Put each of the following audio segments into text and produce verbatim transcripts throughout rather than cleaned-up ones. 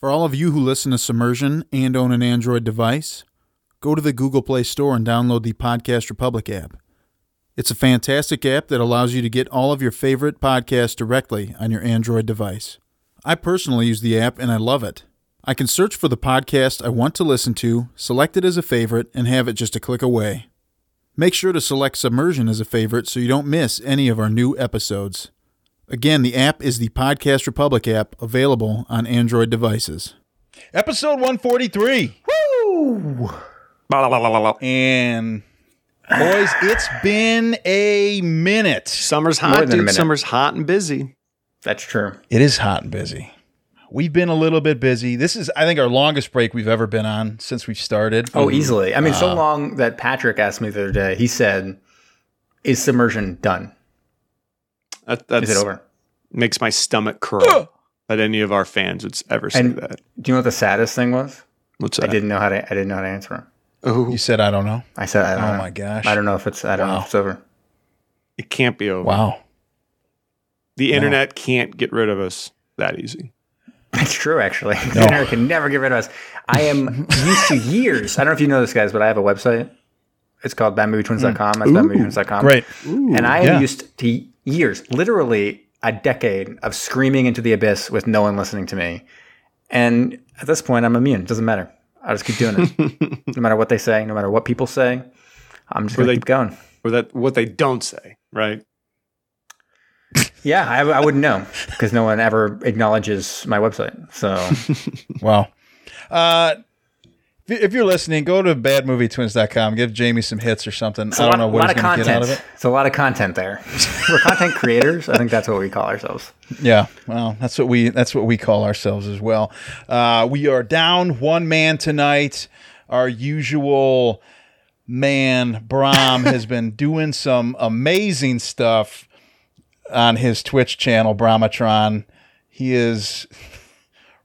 For all of you who listen to Submersion and own an Android device, go to the Google Play Store and download the Podcast Republic app. It's a fantastic app that allows you to get all of your favorite podcasts directly on your Android device. I personally use the app and I love it. I can search for the podcast I want to listen to, select it as a favorite, and have it just a click away. Make sure to select Submersion as a favorite so you don't miss any of our new episodes. Again, the app is the Podcast Republic app, available on Android devices. Episode one forty-three. Woo! And boys, it's been a minute. Summer's hot, dude. Minute. Summer's hot and busy. That's true. It is hot and busy. We've been a little bit busy. This is, I think, our longest break we've ever been on since we've started. Oh, um, easily. I mean, uh, so long that Patrick asked me the other day. He said, "Is Submersion done? That, that's, is it over?" Makes my stomach curl that any of our fans would ever say and that. Do you know what the saddest thing was? What's that? I didn't know how to. I didn't know how to answer him. Oh, you said I don't know. I said I don't. Oh know. My gosh! I don't know if it's. I don't wow. know if it's over. It can't be over. Wow. The no. internet can't get rid of us that easy. That's true, actually. No. The internet can never get rid of us. I am used to years. I don't know if you know this, guys, but I have a website. It's called bad movie twins dot com. That's bad movie twins dot com. Great. Ooh, and I am yeah. used to years, literally a decade of screaming into the abyss with no one listening to me. And at this point, I'm immune. It doesn't matter. I'll just keep doing it. No matter what they say, no matter what people say, I'm just going to keep going. Or that what they don't say, right? Yeah, I, I wouldn't know because no one ever acknowledges my website. So, wow. Uh, if you're listening, go to bad movie twins dot com. Give Jamie some hits or something. I don't know what he's going to get out of it. It's a lot of content there. We're content creators. I think that's what we call ourselves. Yeah, well, that's what we that's what we call ourselves as well. Uh, we are down one man tonight. Our usual man, Braum, has been doing some amazing stuff on his Twitch channel, Braumatron. He is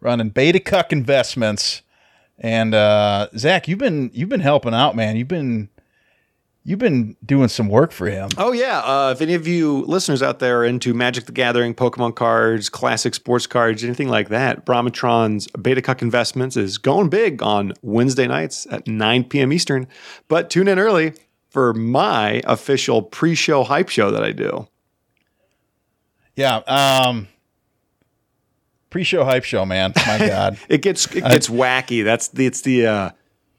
running Beta Cuck Investments, and uh, Zach, you've been you've been helping out, man. You've been you've been doing some work for him. Oh yeah! Uh, if any of you listeners out there are into Magic the Gathering, Pokemon cards, classic sports cards, anything like that, Braumatron's Beta Cuck Investments is going big on Wednesday nights at nine p.m. Eastern. But tune in early for my official pre-show hype show that I do. Yeah, um, pre-show hype show, man. My God, it gets it gets uh, wacky. That's the it's the uh,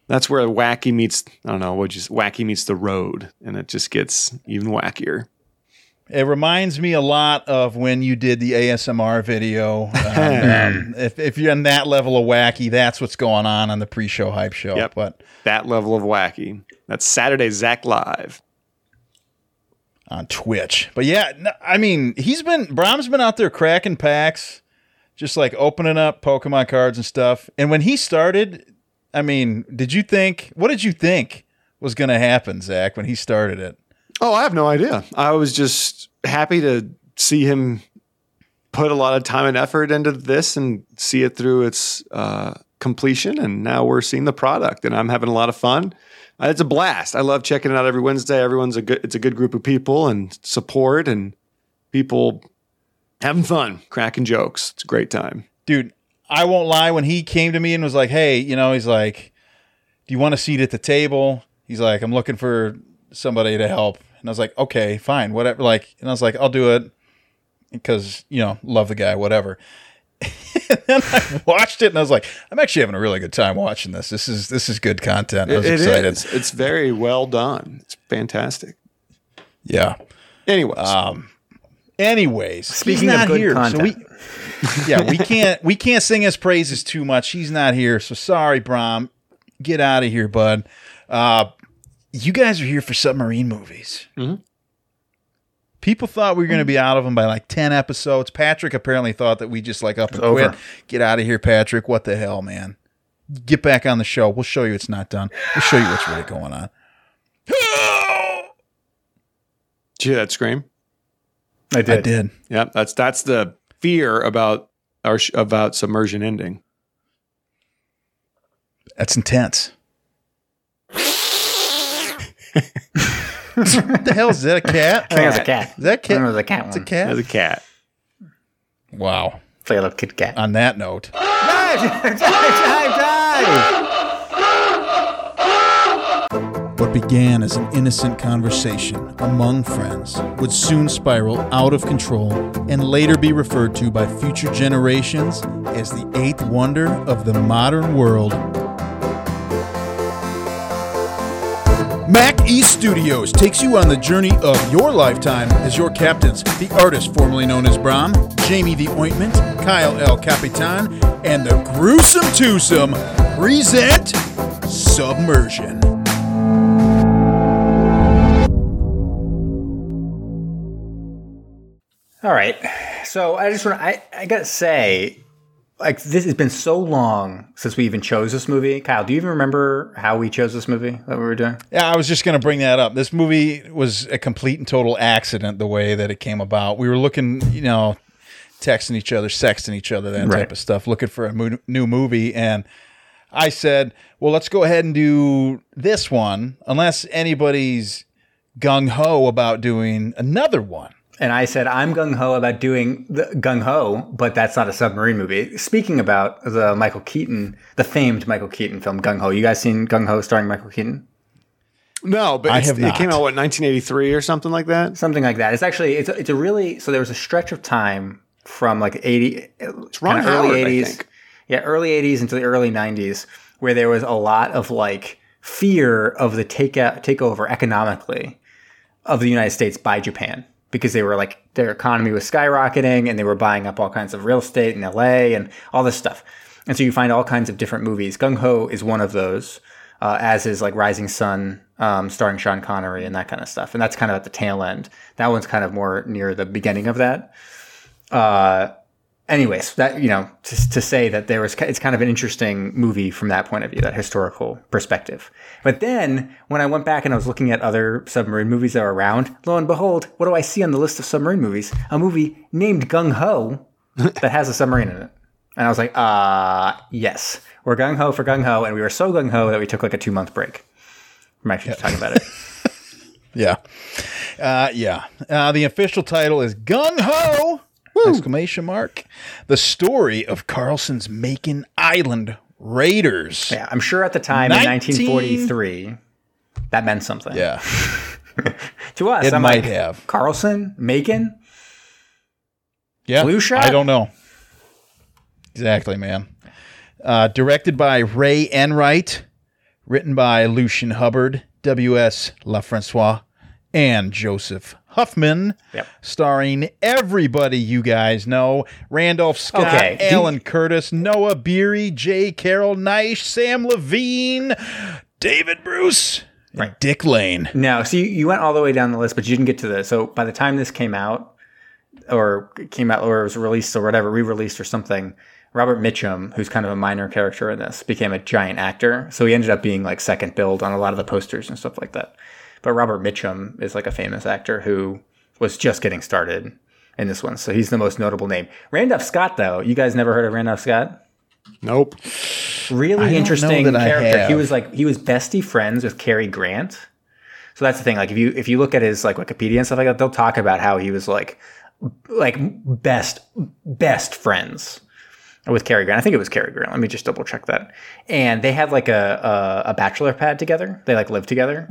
that's where wacky meets I don't know what just wacky meets the road, and it just gets even wackier. It reminds me a lot of when you did the A S M R video. Um, um, if if you're on that level of wacky, that's what's going on on the pre-show hype show. Yep, but that level of wacky. That's Saturday Zach Live on Twitch. But yeah, no, I mean, he's been, Brom's been out there cracking packs, just like opening up Pokemon cards and stuff. And when he started, I mean, did you think, what did you think was going to happen, Zach, when he started it? Oh, I have no idea. I was just happy to see him put a lot of time and effort into this and see it through its uh, completion. And now we're seeing the product and I'm having a lot of fun. It's a blast. I love checking it out every Wednesday. Everyone's a good, it's a good group of people and support and people having fun, cracking jokes. It's a great time. Dude, I won't lie. When he came to me and was like, hey, you know, he's like, do you want a seat at the table? He's like, I'm looking for somebody to help. And I was like, okay, fine, whatever. Like, and I was like, I'll do it because, you know, love the guy, whatever. And then I watched it and I was like, I'm actually having a really good time watching this. This is this is good content. I was it, it excited. Is. It's very well done. It's fantastic. Yeah. Anyways. Um, anyways. Speaking he's not of good here, content. So we, yeah, we can't we can't sing his praises too much. He's not here. So sorry, Brom. Get out of here, bud. Uh, you guys are here for submarine movies. Mm-hmm. People thought we were going to be out of them by like ten episodes. Patrick apparently thought that we just like up and it's quit. Over. Get out of here, Patrick. What the hell, man? Get back on the show. We'll show you it's not done. We'll show you what's really going on. Did you hear that scream? I did. I did. Yeah, that's that's the fear about our sh- about submersion ending. That's intense. What the hell is that? A cat? I think it was a cat. Is that cat? I think it was a cat. It's a cat. It's a cat. Wow. It's like a little kid cat. On that note. Nice! Time, time, time, time! What began as an innocent conversation among friends would soon spiral out of control and later be referred to by future generations as the eighth wonder of the modern world. Mac East Studios takes you on the journey of your lifetime as your captains, the artist formerly known as Braum, Jamie the Ointment, Kyle El Capitan, and the gruesome twosome present Submersion. All right, so I just want to, I, I gotta say, like, this has been so long since we even chose this movie. Kyle, do you even remember how we chose this movie that we were doing? Yeah, I was just going to bring that up. This movie was a complete and total accident the way that it came about. We were looking, you know, texting each other, sexting each other, that right. type of stuff, looking for a mo- new movie. And I said, well, let's go ahead and do this one, unless anybody's gung ho about doing another one. And I said, I'm gung-ho about doing the gung-ho, but that's not a submarine movie. Speaking about the Michael Keaton, the famed Michael Keaton film, Gung-Ho. You guys seen Gung-Ho starring Michael Keaton? No, but I have not. It came out, what, nineteen eighty-three or something like that? Something like that. It's actually, it's a, it's a really, so there was a stretch of time from like eighty, it's Ron Howard, early eighties. I think. Yeah, early eighties into the early nineties, where there was a lot of like fear of the take out, takeover economically of the United States by Japan. Because they were like, their economy was skyrocketing and they were buying up all kinds of real estate in L A and all this stuff. And so you find all kinds of different movies. Gung Ho is one of those, uh, as is like Rising Sun, um, starring Sean Connery and that kind of stuff. And that's kind of at the tail end. That one's kind of more near the beginning of that. Uh, anyways, that, you know, to, to say that there was, it's kind of an interesting movie from that point of view, that historical perspective. But then when I went back and I was looking at other submarine movies that are around, lo and behold, what do I see on the list of submarine movies? A movie named Gung Ho that has a submarine in it. And I was like, ah, uh, yes, we're gung ho for gung ho. And we were so gung ho that we took like a two month break from actually yeah. talking about it. yeah. Uh, yeah. Uh, the official title is Gung Ho! Woo. Exclamation mark. The story of Carlson's Makin Island Raiders. Yeah, I'm sure at the time nineteen... in nineteen forty-three, that meant something. Yeah. To us, it I'm might like, have. Carlson? Makin? Yeah. Blue Shot? I don't know. Exactly, man. Uh, directed by Ray Enright. Written by Lucien Hubbard, W S LaFrancois, and Joseph Huffman, yep. starring everybody you guys know. Randolph Scott, okay. Alan the- Curtis, Noah Beery, Jay Carroll Nish, Sam Levine, David Bruce, right. and Dick Lane. Now, so you, you went all the way down the list, but you didn't get to this. So by the time this came out, or came out, or it was released, or whatever, re-released or something, Robert Mitchum, who's kind of a minor character in this, became a giant actor. So he ended up being like second billed on a lot of the posters and stuff like that. But Robert Mitchum is like a famous actor who was just getting started in this one. So he's the most notable name. Randolph Scott, though. You guys never heard of Randolph Scott? Nope. Really interesting character. He was like, he was bestie friends with Cary Grant. So that's the thing. Like if you, if you look at his like Wikipedia and stuff like that, they'll talk about how he was like, like best, best friends with Cary Grant. I think it was Cary Grant. Let me just double check that. And they had like a, a, a bachelor pad together. They like lived together.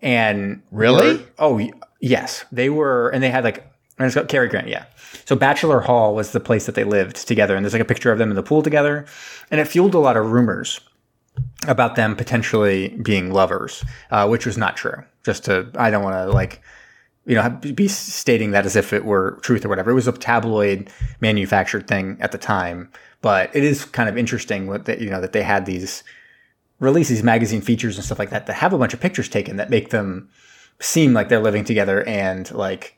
And really? Were, oh, yes. They were, and they had like, and it's got Cary Grant, yeah. So Bachelor Hall was the place that they lived together. And there's like a picture of them in the pool together. And it fueled a lot of rumors about them potentially being lovers, uh, which was not true. Just to, I don't want to like, you know, be stating that as if it were truth or whatever. It was a tabloid manufactured thing at the time. But it is kind of interesting what that, you know, that they had these release these magazine features and stuff like that that have a bunch of pictures taken that make them seem like they're living together and like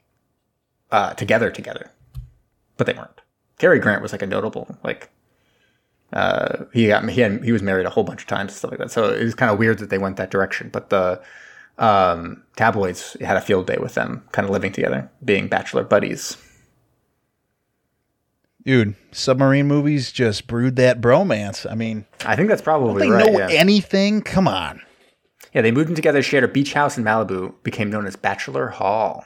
uh, together together, but they weren't. Cary Grant was like a notable, like uh, he got, he had, he was married a whole bunch of times and stuff like that. So it was kind of weird that they went that direction, but the um, tabloids had a field day with them kind of living together, being bachelor buddies. Dude, submarine movies just brewed that bromance. I mean, I think that's probably don't they right. Know yeah. anything? Come on. Yeah, they moved in together, shared a beach house in Malibu, became known as Bachelor Hall.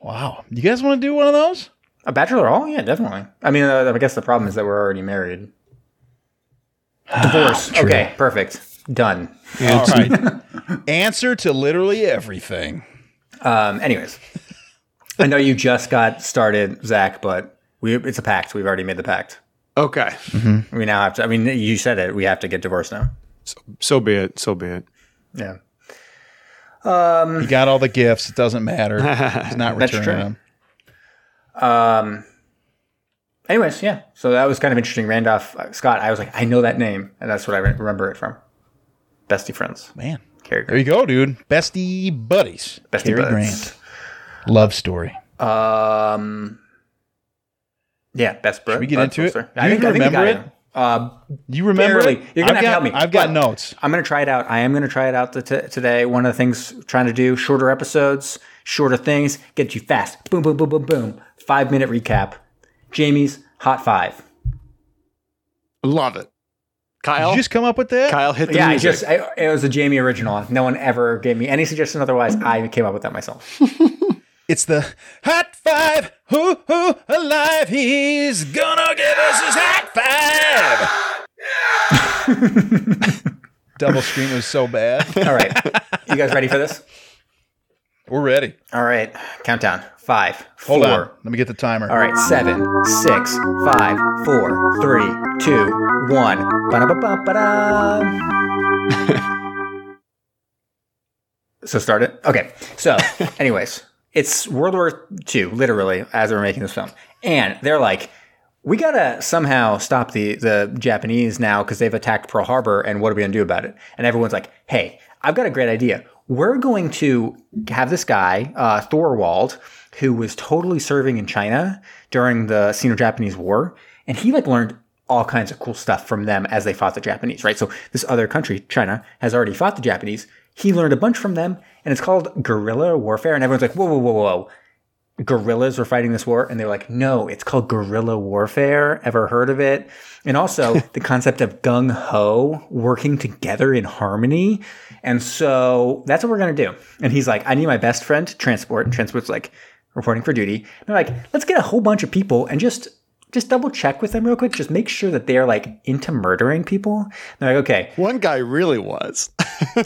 Wow, you guys want to do one of those? A Bachelor Hall? Yeah, definitely. I mean, uh, I guess the problem is that we're already married. Divorce. Okay, perfect. Done. All right. Answer to literally everything. Um, anyways, I know you just got started, Zach, but we, it's a pact. We've already made the pact. Okay. Mm-hmm. We now have to, I mean, you said it. We have to get divorced now. So, so be it. So be it. Yeah. Um, he got all the gifts. It doesn't matter. He's not returning them. Um. Anyways, yeah. So that was kind of interesting. Randolph uh, Scott. I was like, I know that name, and that's what I re- remember it from. Bestie friends, man. Cary Grant. There you go, dude. Bestie buddies. Bestie Cary Grant. Love story. Um. Yeah, best bro. Should we get into it? Do I you think, remember I think it? Uh, you remember? Barely. You're gonna I've have got, to help me. I've got but notes. I'm gonna try it out. I am gonna try it out t- today. One of the things trying to do: shorter episodes, shorter things, get you fast. Boom, boom, boom, boom, boom. Five minute recap. Jamie's hot five. Love it. Kyle, did you just come up with that? Kyle hit the yeah, music. Yeah, I just I, it was a Jamie original. No one ever gave me any suggestion otherwise. I came up with that myself. It's the hot five. Who, who, alive? He's gonna give us his hot five. Double screen was so bad. All right, you guys ready for this? We're ready. All right, countdown. Five. Hold four, on. Let me get the timer. All right, seven, six, five, four, three, two, one. Ba-da-ba-ba-ba-da. So start it. Okay. So, anyways. It's World War Two, literally, as we're making this film. And they're like, we got to somehow stop the, the Japanese now because they've attacked Pearl Harbor, and what are we going to do about it? And everyone's like, hey, I've got a great idea. We're going to have this guy, uh, Thorwald, who was totally serving in China during the Sino-Japanese War, and he like learned all kinds of cool stuff from them as they fought the Japanese, right? So this other country, China, has already fought the Japanese. He learned a bunch from them, and it's called guerrilla warfare. And everyone's like, whoa, whoa, whoa, whoa. Guerrillas were fighting this war. And they were like, no, it's called guerrilla warfare. Ever heard of it? And also the concept of gung ho, working together in harmony. And so that's what we're going to do. And he's like, I need my best friend, Transport. And Transport's like reporting for duty. And they're like, let's get a whole bunch of people and just Just double check with them real quick. Just make sure that they're like into murdering people. And they're like, okay. One guy really was.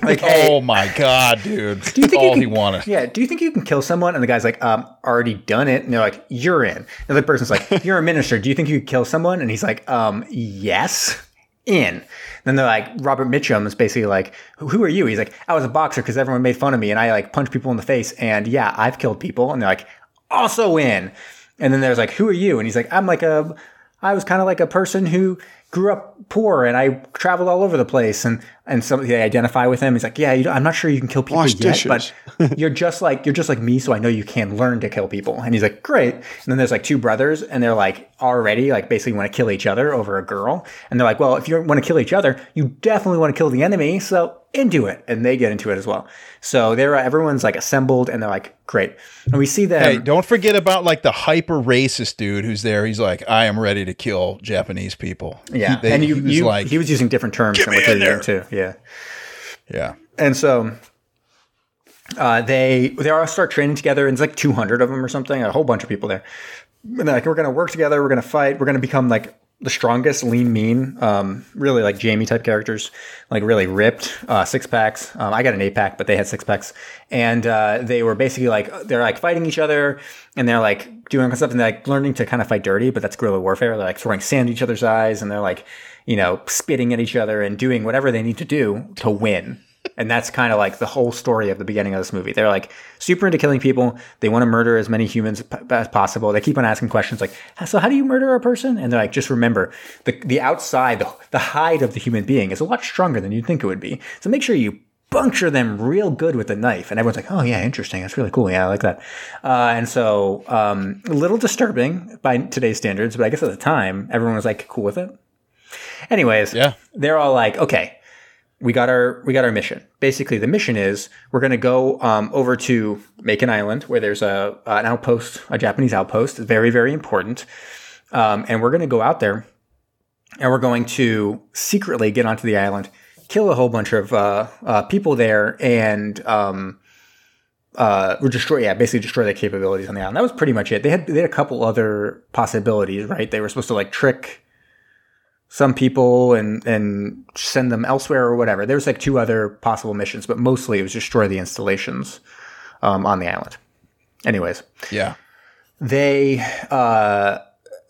Like, hey, oh my God, dude. Do you think all you can, he wanted. Yeah. Do you think you can kill someone? And the guy's like, um, already done it. And they're like, you're in. And the person's like, you're a minister. Do you think you could kill someone? And he's like, um, yes. In. Then they're like, Robert Mitchum is basically like, who, who are you? He's like, I was a boxer because everyone made fun of me. And I like punch people in the face. And yeah, I've killed people. And they're like, also in. And then there's like, who are you? And he's like, I'm like a, I was kind of like a person who grew up poor and I traveled all over the place. And, and some, they identify with him. He's like, yeah, you I'm not sure you can kill people Wash yet, dishes. But you're just like, you're just like me. So I know you can learn to kill people. And he's like, great. And then there's like two brothers and they're like already like basically want to kill each other over a girl. And they're like, well, if you want to kill each other, you definitely want to kill the enemy. So into it. And they get into it as well. So they're, everyone's like assembled and they're like, great. And we see them. Hey, don't forget about like the hyper racist dude who's there. He's like, I am ready to kill Japanese people. Yeah. They, and you, he, was you like, he was using different terms than what they're using too. Yeah. Yeah. And so uh, they, they all start training together and it's like two hundred of them or something, a whole bunch of people there. And they're like, we're going to work together. We're going to fight. We're going to become like the strongest, lean, mean, um, really like Jamie type characters, like really ripped, uh, six packs. Um, I got an eight pack, but they had six packs and, uh, they were basically like, they're like fighting each other and they're like doing stuff and they're like learning to kind of fight dirty, but that's guerrilla warfare. They're like throwing sand at each other's eyes and they're like, you know, spitting at each other and doing whatever they need to do to win. And that's kind of like the whole story of the beginning of this movie. They're like super into killing people. They want to murder as many humans p- as possible. They keep on asking questions like, so how do you murder a person? And they're like, just remember the, the outside, the, the hide of the human being is a lot stronger than you'd think it would be. So make sure you puncture them real good with a knife. And everyone's like, oh yeah, interesting. That's really cool. Yeah, I like that. Uh, and so um, a little disturbing by today's standards, but I guess at the time, everyone was like cool with it. Anyways, yeah. They're all like, okay. We got our we got our mission. Basically, the mission is we're going to go um, over to Makin Island where there's a an outpost, a Japanese outpost. Very, very important. Um, and we're going to go out there and we're going to secretly get onto the island, kill a whole bunch of uh, uh, people there and um, uh, destroy, yeah, basically destroy their capabilities on the island. That was pretty much it. They had, they had a couple other possibilities, right? They were supposed to like trick some people and and send them elsewhere or whatever. There was like two other possible missions, but mostly it was destroy the installations um, on the island. Anyways, yeah, they uh,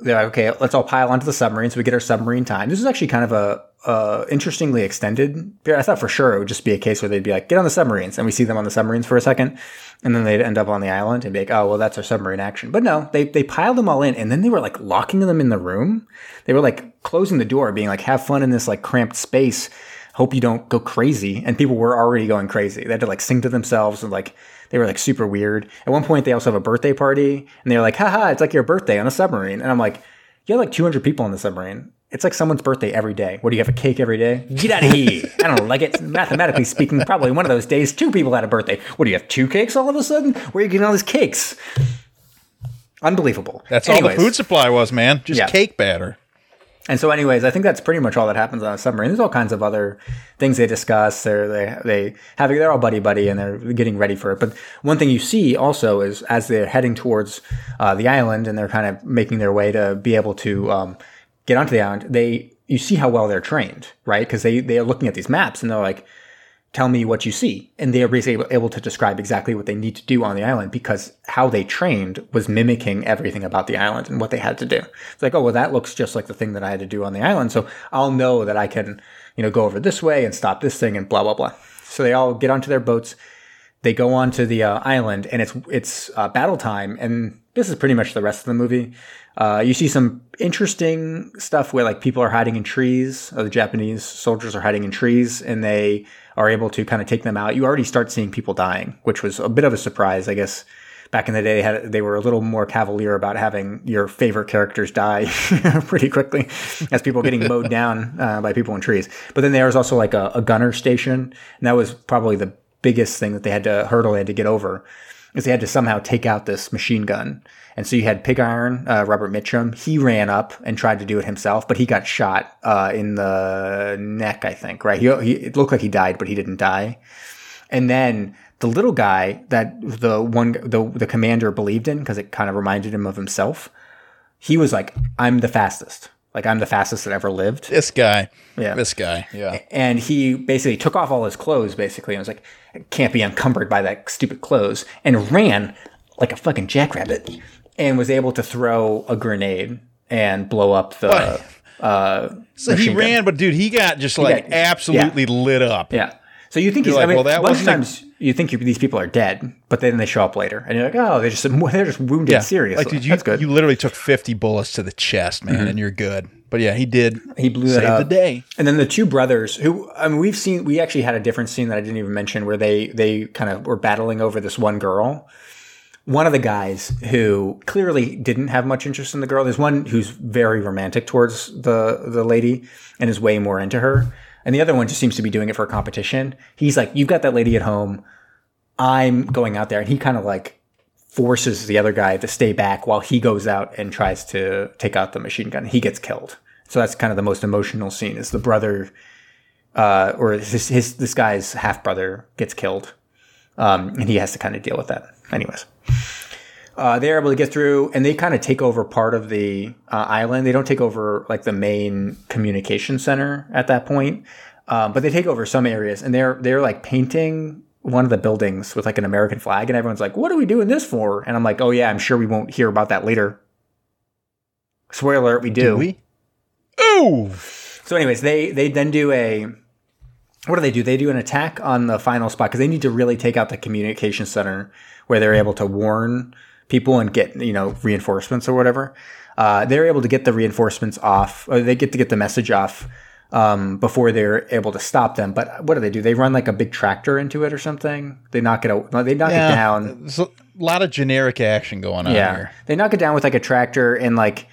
they're like, okay, let's all pile onto the submarine so we get our submarine time. This is actually kind of a uh, interestingly extended period. I thought for sure it would just be a case where they'd be like, get on the submarines, and we see them on the submarines for a second, and then they'd end up on the island and be like, oh, well, that's our submarine action. But no, they they piled them all in, and then they were like locking them in the room. They were like closing the door, being like, have fun in this like cramped space, hope you don't go crazy. And people were already going crazy. They had to like sing to themselves, and like they were like super weird. At one point they also have a birthday party, and they're like, haha, it's like your birthday on a submarine. And I'm like, you have like two hundred people on the submarine. It's like someone's birthday every day. What do you have, a cake every day? Get out of here. I don't like it. Mathematically speaking, probably one of those days two people had a birthday. What do you have, two cakes all of a sudden? Where are you getting all these cakes? Unbelievable. That's Anyways. All the food supply was, man. Just yeah. cake batter. And so anyways, I think that's pretty much all that happens on a submarine. There's all kinds of other things they discuss. They're, they, they have, they're all buddy-buddy, and they're getting ready for it. But one thing you see also is as they're heading towards uh, the island, and they're kind of making their way to be able to um, get onto the island, they you see how well they're trained, right? Because they, they are looking at these maps, and they're like, tell me what you see. And they are basically able to describe exactly what they need to do on the island, because how they trained was mimicking everything about the island and what they had to do. It's like, oh, well, that looks just like the thing that I had to do on the island. So I'll know that I can, you know, go over this way and stop this thing and blah, blah, blah. So they all get onto their boats. They go onto the uh, island, and it's, it's uh, battle time. And this is pretty much the rest of the movie. Uh, you see some interesting stuff where like people are hiding in trees, or the Japanese soldiers are hiding in trees, and they are able to kind of take them out. You already start seeing people dying, which was a bit of a surprise, I guess. Back in the day, they, had, they were a little more cavalier about having your favorite characters die pretty quickly, as people getting mowed down uh, by people in trees. But then there was also like a, a gunner station, and that was probably the biggest thing that they had to hurdle, they had to get over, is they had to somehow take out this machine gun. And so you had Pig Iron, uh, Robert Mitchum. He ran up and tried to do it himself, but he got shot uh, in the neck, I think, right? He, he It looked like he died, but he didn't die. And then the little guy that the one the, the commander believed in, because it kind of reminded him of himself, he was like, I'm the fastest. Like, I'm the fastest that ever lived. This guy. Yeah. This guy. Yeah. And he basically took off all his clothes, basically, and was like, I can't be encumbered by that stupid clothes, and ran like a fucking jackrabbit, and was able to throw a grenade and blow up the uh, So he ran, gun. But dude, he got just he like got, absolutely yeah. lit up. Yeah. So you think you're he's like, I mean, well, that most times like, you think you, these people are dead, but then they show up later, and you're like, oh, they're just they're just wounded yeah. seriously. Like, dude, you, that's good. You literally took fifty bullets to the chest, man, mm-hmm. and you're good. But yeah, he did. He blew that up. Save the day. And then the two brothers, who I mean, we've seen, we actually had a different scene that I didn't even mention, where they they kind of were battling over this one girl. One of the guys who clearly didn't have much interest in the girl. There's one who's very romantic towards the the lady and is way more into her. And the other one just seems to be doing it for a competition. He's like, you've got that lady at home. I'm going out there. And he kind of like forces the other guy to stay back while he goes out and tries to take out the machine gun. He gets killed. So that's kind of the most emotional scene, is the brother uh, or his, his, this guy's half-brother gets killed. Um, and he has to kind of deal with that. Anyways, uh, they're able to get through, and they kind of take over part of the uh, island. They don't take over like the main communication center at that point, uh, but they take over some areas, and they're they're like painting one of the buildings with like an American flag, and everyone's like, "What are we doing this for?" And I'm like, "Oh yeah, I'm sure we won't hear about that later." Spoiler alert: we do. Do we? Oh. So, anyways, they they then do a. What do they do? They do an attack on the final spot, because they need to really take out the communication center where they're able to warn people and get, you know, reinforcements or whatever. Uh, they're able to get the reinforcements off, or they get to get the message off um, before they're able to stop them. But what do they do? They run like a big tractor into it or something. They knock it out. They knock yeah, it down. There's a lot of generic action going on yeah. here. They knock it down with like a tractor, and like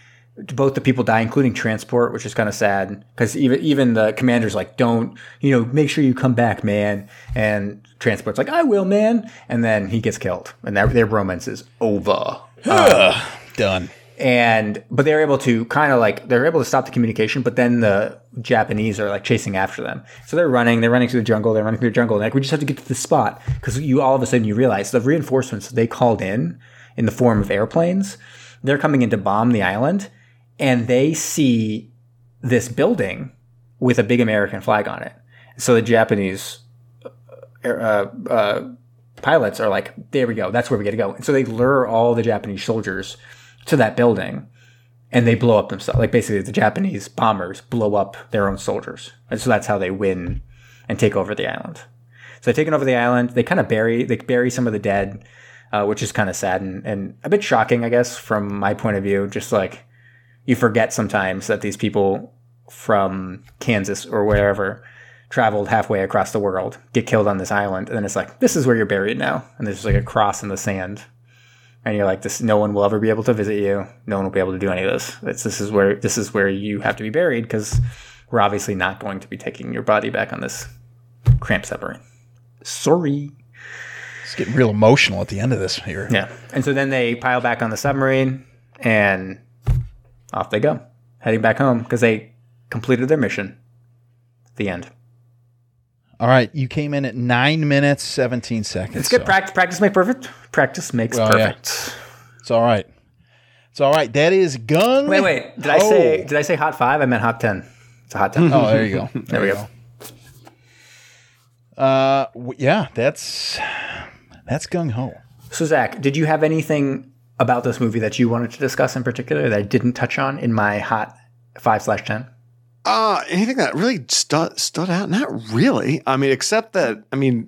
both the people die, including transport, which is kind of sad, because even even the commander's like, don't, you know, make sure you come back, man. And transport's like, I will, man. And then he gets killed, and that, their romance is over. um, Done. And but they're able to kind of like they're able to stop the communication, but then the Japanese are like chasing after them. So they're running, they're running through the jungle, they're running through the jungle. And like, we just have to get to the spot, because you all of a sudden you realize the reinforcements they called in in the form of airplanes, they're coming in to bomb the island. And they see this building with a big American flag on it. So the Japanese uh, uh, pilots are like, there we go. That's where we got to go. And so they lure all the Japanese soldiers to that building and they blow up themselves. Like basically the Japanese bombers blow up their own soldiers. And so that's how they win and take over the island. So they've taken over the island. They kind of bury, they bury some of the dead, uh, which is kind of sad and, and a bit shocking, I guess, from my point of view. Just like you forget sometimes that these people from Kansas or wherever traveled halfway across the world, get killed on this island. And then it's like, this is where you're buried now. And there's just like a cross in the sand. And you're like, this, no one will ever be able to visit you. No one will be able to do any of this. It's, this is where, this is where you have to be buried because we're obviously not going to be taking your body back on this cramp submarine. Sorry. It's getting real emotional at the end of this here. Yeah. And so then they pile back on the submarine and off they go, heading back home because they completed their mission. The end. All right. You came in at nine minutes, seventeen seconds. It's good. So. Practice, practice makes perfect. Practice makes well, perfect. Yeah. It's all right. It's all right. That is Gung. Wait, wait. Did Ho. I say Did I say hot five? I meant hot ten. It's a hot ten. Oh, there you go. There, there we go. go. Uh, w- yeah, that's, that's Gung Ho. So, Zach, did you have anything about this movie that you wanted to discuss in particular that I didn't touch on in my hot five slash ten? Uh, anything that really stud, stood out? Not really. I mean, except that, I mean,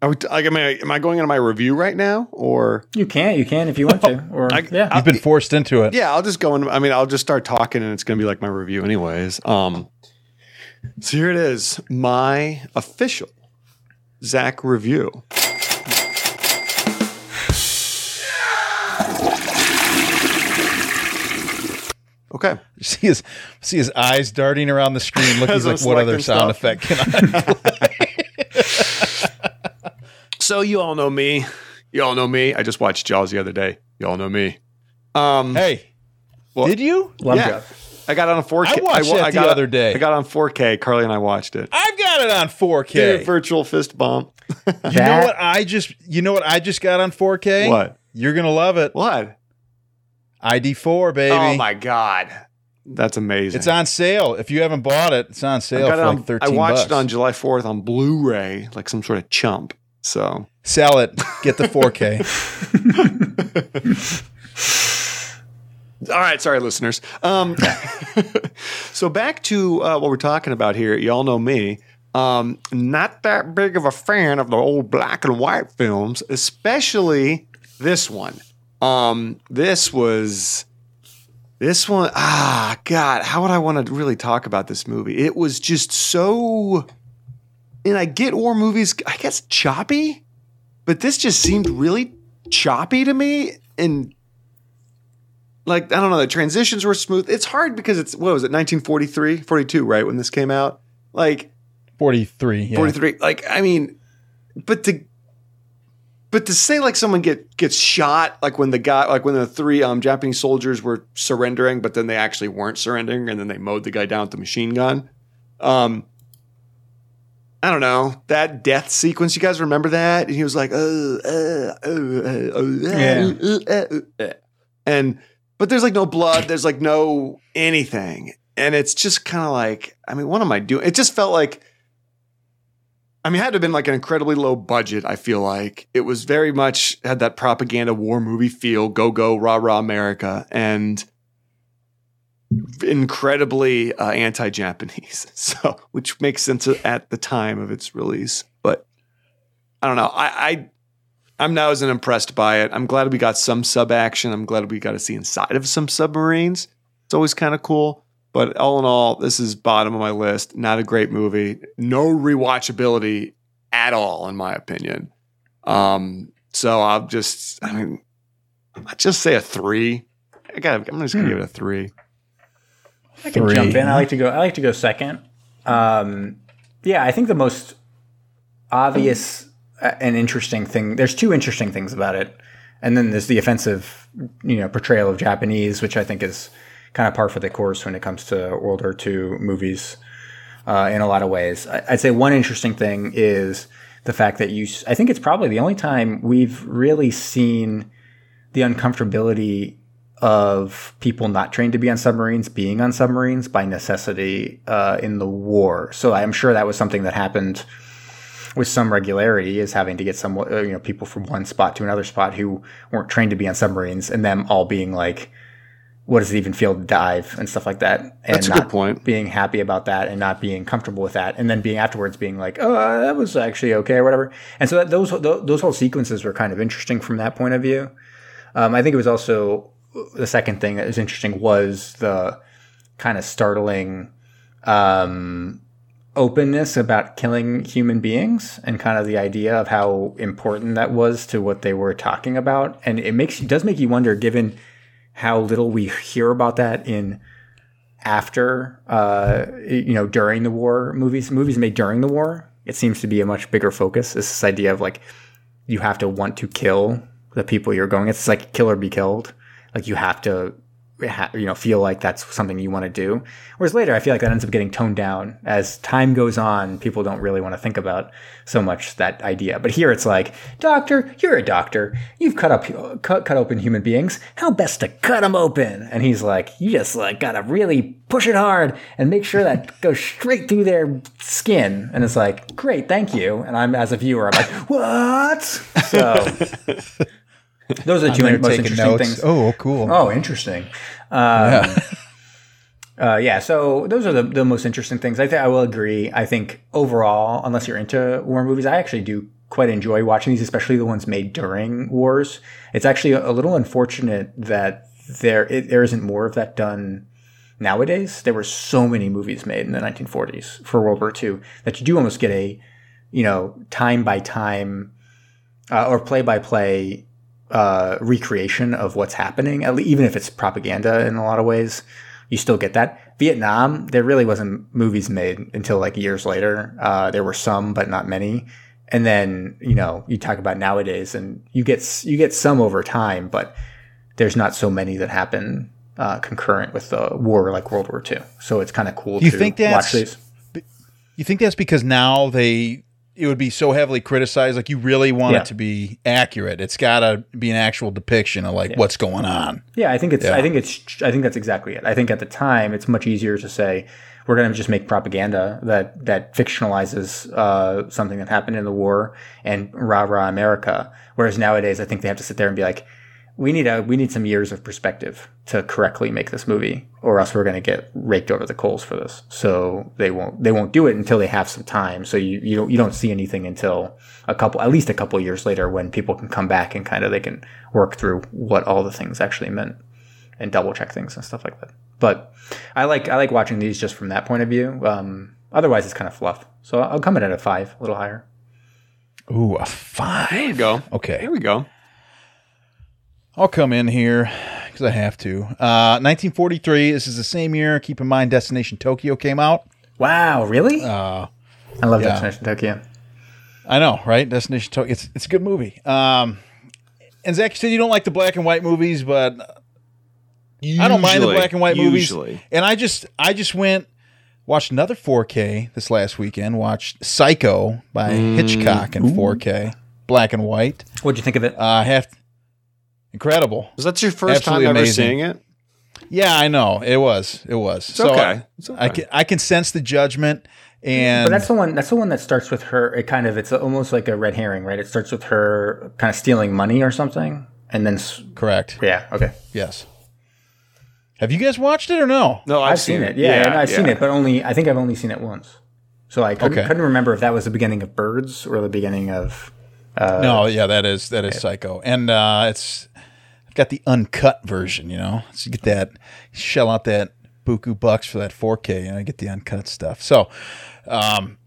I would, like, am, I, am I going into my review right now? Or you can, you can if you want to. Or I, yeah. You've been forced into it. Yeah, I'll just go in. I mean, I'll just start talking and it's going to be like my review anyways. Um, so here it is. My official Zach review. Okay. See his see his eyes darting around the screen looking like, what other sound stuff. effect can I play? So you all know me. You all know me. I just watched Jaws the other day. You all know me. Um, hey. Well, did you? Love yeah. Job. I got on a four K. I watched I, it I got, the other day. I got on four K. Carly and I watched it. I've got it on four K. Dude, virtual fist bump. you that? know what I just you know what I just got on four K? What? You're gonna love it. What? I D four, baby. Oh, my God. That's amazing. It's on sale. If you haven't bought it, it's on sale for on, like thirteen bucks. I watched bucks. it on July fourth on Blu-ray, like some sort of chump. So sell it. Get the four K. All right. Sorry, listeners. Um, so back to uh, what we're talking about here. Y'all know me. Um, not that big of a fan of the old black and white films, especially this one. Um, this was, this one, ah, God, how would I want to really talk about this movie? It was just so, and I get war movies, I guess, choppy, but this just seemed really choppy to me. And like, I don't know, the transitions were smooth. It's hard because it's, what was it? nineteen forty-three, forty-two, right? When this came out, like forty-three, yeah. forty-three. Like, I mean, but to But to say like someone get gets shot, like when the guy, like when the three um, Japanese soldiers were surrendering, but then they actually weren't surrendering, and then they mowed the guy down with the machine gun. Um, I don't know, that death sequence. You guys remember that? And he was like, oh, oh, oh, oh, oh, yeah. oh, oh, oh. and but there's like no blood, there's like no anything, and it's just kind of like, I mean, what am I doing? It just felt like. I mean, it had to have been like an incredibly low budget, I feel like. It was very much, had that propaganda war movie feel, go, go, rah, rah, America, and incredibly uh, anti-Japanese, so which makes sense at the time of its release. But I don't know. I, I, I'm not as impressed by it. I'm glad we got some sub-action. I'm glad we got to see inside of some submarines. It's always kind of cool. But all in all, this is bottom of my list. Not a great movie. No rewatchability at all, in my opinion. Um, so I'll just, I mean, I just say a three. I gotta, I'm just gonna hmm. give it a three. I can three. jump in. I like to go. I like to go second. Um, yeah, I think the most obvious and interesting thing. There's two interesting things about it, and then there's the offensive, you know, portrayal of Japanese, which I think is. Kind of par for the course when it comes to World War Two movies uh, in a lot of ways. I'd say one interesting thing is the fact that you – I think it's probably the only time we've really seen the uncomfortability of people not trained to be on submarines being on submarines by necessity uh, in the war. So I'm sure that was something that happened with some regularity, is having to get some, you know, people from one spot to another spot who weren't trained to be on submarines, and them all being like, what does it even feel to dive and stuff like that? And that's a not good point. Being happy about that and not being comfortable with that. And then being afterwards being like, oh, that was actually okay or whatever. And so that, those, those whole sequences were kind of interesting from that point of view. Um, I think it was also the second thing that was interesting was the kind of startling um, openness about killing human beings, and kind of the idea of how important that was to what they were talking about. And it makes, it does make you wonder, given how little we hear about that in after, uh, you know, during the war movies, movies made during the war. It seems to be a much bigger focus. It's this idea of like, you have to want to kill the people you're going. It's like kill or be killed. Like you have to, you know, feel like that's something you want to do. Whereas later, I feel like that ends up getting toned down as time goes on. People don't really want to think about so much that idea. But here it's like, doctor, you're a doctor. You've cut up, cut, cut open human beings. How best to cut them open? And he's like, you just like gotta really push it hard and make sure that goes straight through their skin. And it's like, great, thank you. And I'm, as a viewer, I'm like, what? So. Those are the two most interesting notes. Things. Oh, cool. Oh, interesting. Um, yeah. uh, yeah. So those are the, the most interesting things. I think I will agree. I think overall, unless you're into war movies, I actually do quite enjoy watching these, especially the ones made during wars. It's actually a, a little unfortunate that there it, there isn't more of that done nowadays. There were so many movies made in the nineteen forties for World War Two that you do almost get a, you know, time by time uh, or play by play. Uh, recreation of what's happening, at least, even if it's propaganda in a lot of ways, you still get that. Vietnam, there really wasn't movies made until like years later. Uh, there were some, but not many. And then, you know, you talk about nowadays, and you get you get some over time, but there's not so many that happen uh, concurrent with the war, like World War Two. So it's kind of cool you to think watch these. You think that's because now they. It would be so heavily criticized. Like you really want yeah. it to be accurate. It's got to be an actual depiction of like yeah. what's going on. Yeah, I think it's. Yeah. I think it's. I think that's exactly it. I think at the time it's much easier to say we're going to just make propaganda that that fictionalizes uh, something that happened in the war and rah rah America. Whereas nowadays, I think they have to sit there and be like, we need a we need some years of perspective to correctly make this movie, or else we're going to get raked over the coals for this. So they won't they won't do it until they have some time. So you you don't you don't see anything until a couple at least a couple years later, when people can come back and kind of they can work through what all the things actually meant and double check things and stuff like that. But I like I like watching these just from that point of view. Um, otherwise, it's kind of fluff. So I'll come in at a five, a little higher. Ooh, a five. There we go. Okay, here we go. I'll come in here because I have to. Uh, nineteen forty-three, this is the same year. Keep in mind, Destination Tokyo came out. Wow, really? Uh, I love yeah. Destination Tokyo. I know, right? Destination Tokyo. It's it's a good movie. Um, and Zach, you said you don't like the black and white movies, but usually, I don't mind the black and white usually. movies. And I just I just went, watched another four K this last weekend, watched Psycho by mm. Hitchcock in Ooh. four K, black and white. What'd you think of it? I uh, have to. Incredible. Was that your first Absolutely time ever amazing. seeing it? Yeah, I know. It was. It was. It's so okay. I, it's okay. I can I can sense the judgment, and but that's the one that's the one that starts with her it kind of it's almost like a red herring, right? It starts with her kind of stealing money or something, and then Correct. Yeah, okay. Yes. Have you guys watched it or no? No, I've, I've seen, seen it. it. Yeah, yeah, yeah I've yeah. seen it, but only I think I've only seen it once. So I couldn't, okay. couldn't remember if that was the beginning of Birds or the beginning of uh, No, yeah, that is that is Psycho. And uh, it's got the uncut version, you know, so you get that, shell out that buku bucks for that four K, and I get the uncut stuff. So um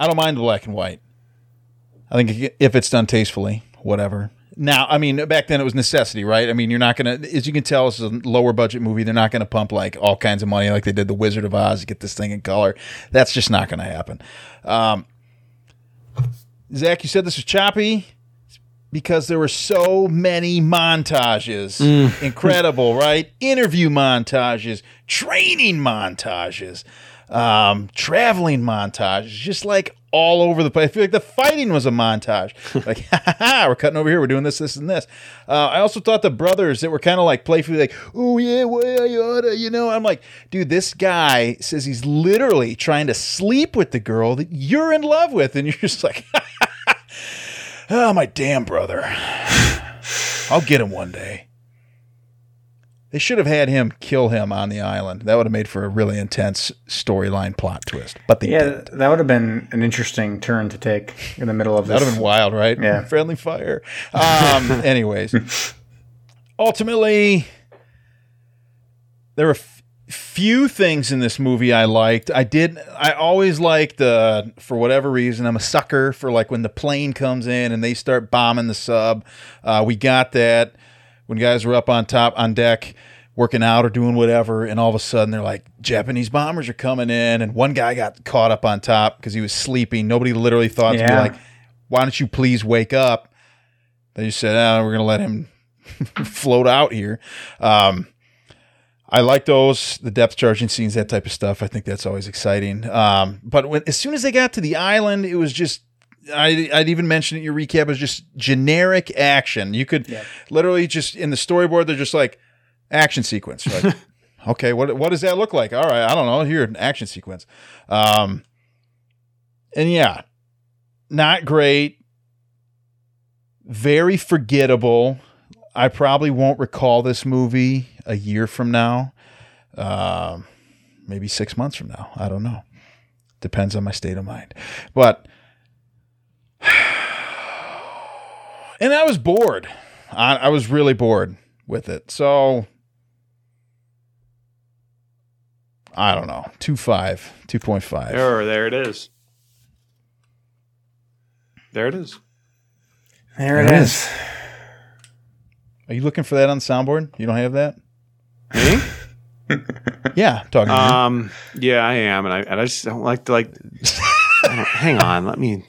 I don't mind the black and white. I think if it's done tastefully, whatever. Now, I mean, back then it was necessity, right? I mean, you're not gonna, as you can tell, it's a lower budget movie. They're not gonna pump like all kinds of money like they did The Wizard of Oz to get this thing in color. That's just not gonna happen. um Zach, you said this was choppy because there were so many montages. Mm. Incredible, right? Interview montages, training montages. um, traveling montage, just like all over the place. I feel like the fighting was a montage. Like, ha ha, we're cutting over here, we're doing this, this, and this. Uh, I also thought the brothers that were kind of like playfully like, oh yeah, well, you oughta, you know. I'm like, dude, this guy says he's literally trying to sleep with the girl that you're in love with, and you're just like, oh, my damn brother. I'll get him one day. They should have had him kill him on the island. That would have made for a really intense storyline plot twist. But they yeah, didn't. That would have been an interesting turn to take in the middle of this. That would have been wild, right? Yeah. Friendly fire. Um, anyways, ultimately, there were f- few things in this movie I liked. I did. I always liked the, uh, for whatever reason, I'm a sucker for like when the plane comes in and they start bombing the sub. Uh, we got that. When guys were up on top, on deck, working out or doing whatever, and all of a sudden they're like, Japanese bombers are coming in, and one guy got caught up on top because he was sleeping. Nobody literally thought yeah. to be like, why don't you please wake up? They just said, oh, we're going to let him float out here. Um, I like those, the depth charging scenes, that type of stuff. I think that's always exciting. Um, but when, as soon as they got to the island, it was just... I, I'd even mention in your recap, it was just generic action. You could yeah. literally just, in the storyboard, they're just like, action sequence. Like, okay, what what does that look like? All right, I don't know. Here, an action sequence. Um, and yeah, not great. Very forgettable. I probably won't recall this movie a year from now. Um, maybe six months from now. I don't know. Depends on my state of mind. But... and I was bored. I, I was really bored with it. So I don't know. two point five Oh, there it is. There it is. There it, there it is. is. Are you looking for that on the soundboard? You don't have that? Me? Yeah, I'm talking um, to you. Yeah, I am, and I and I just don't like to like hang on, let me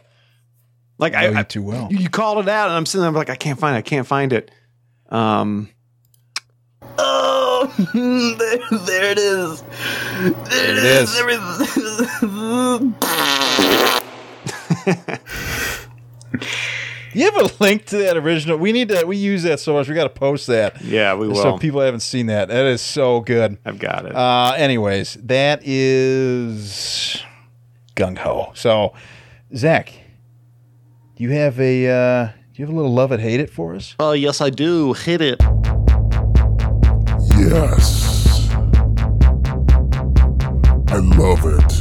Like I, I too well. You called it out, and I'm sitting there like, I can't find it. I can't find it. Um, oh, there, there it is. There, there it is. is. There is. You have a link to that original? We need to. We use that so much. We got to post that. Yeah, we will. So people haven't seen that. That is so good. I've got it. Uh, anyways, that is Gung Ho. So, Zach. You have a uh, you have a little love it, hate it for us? Oh, uh, yes, I do. Hit it. Yes. I love it.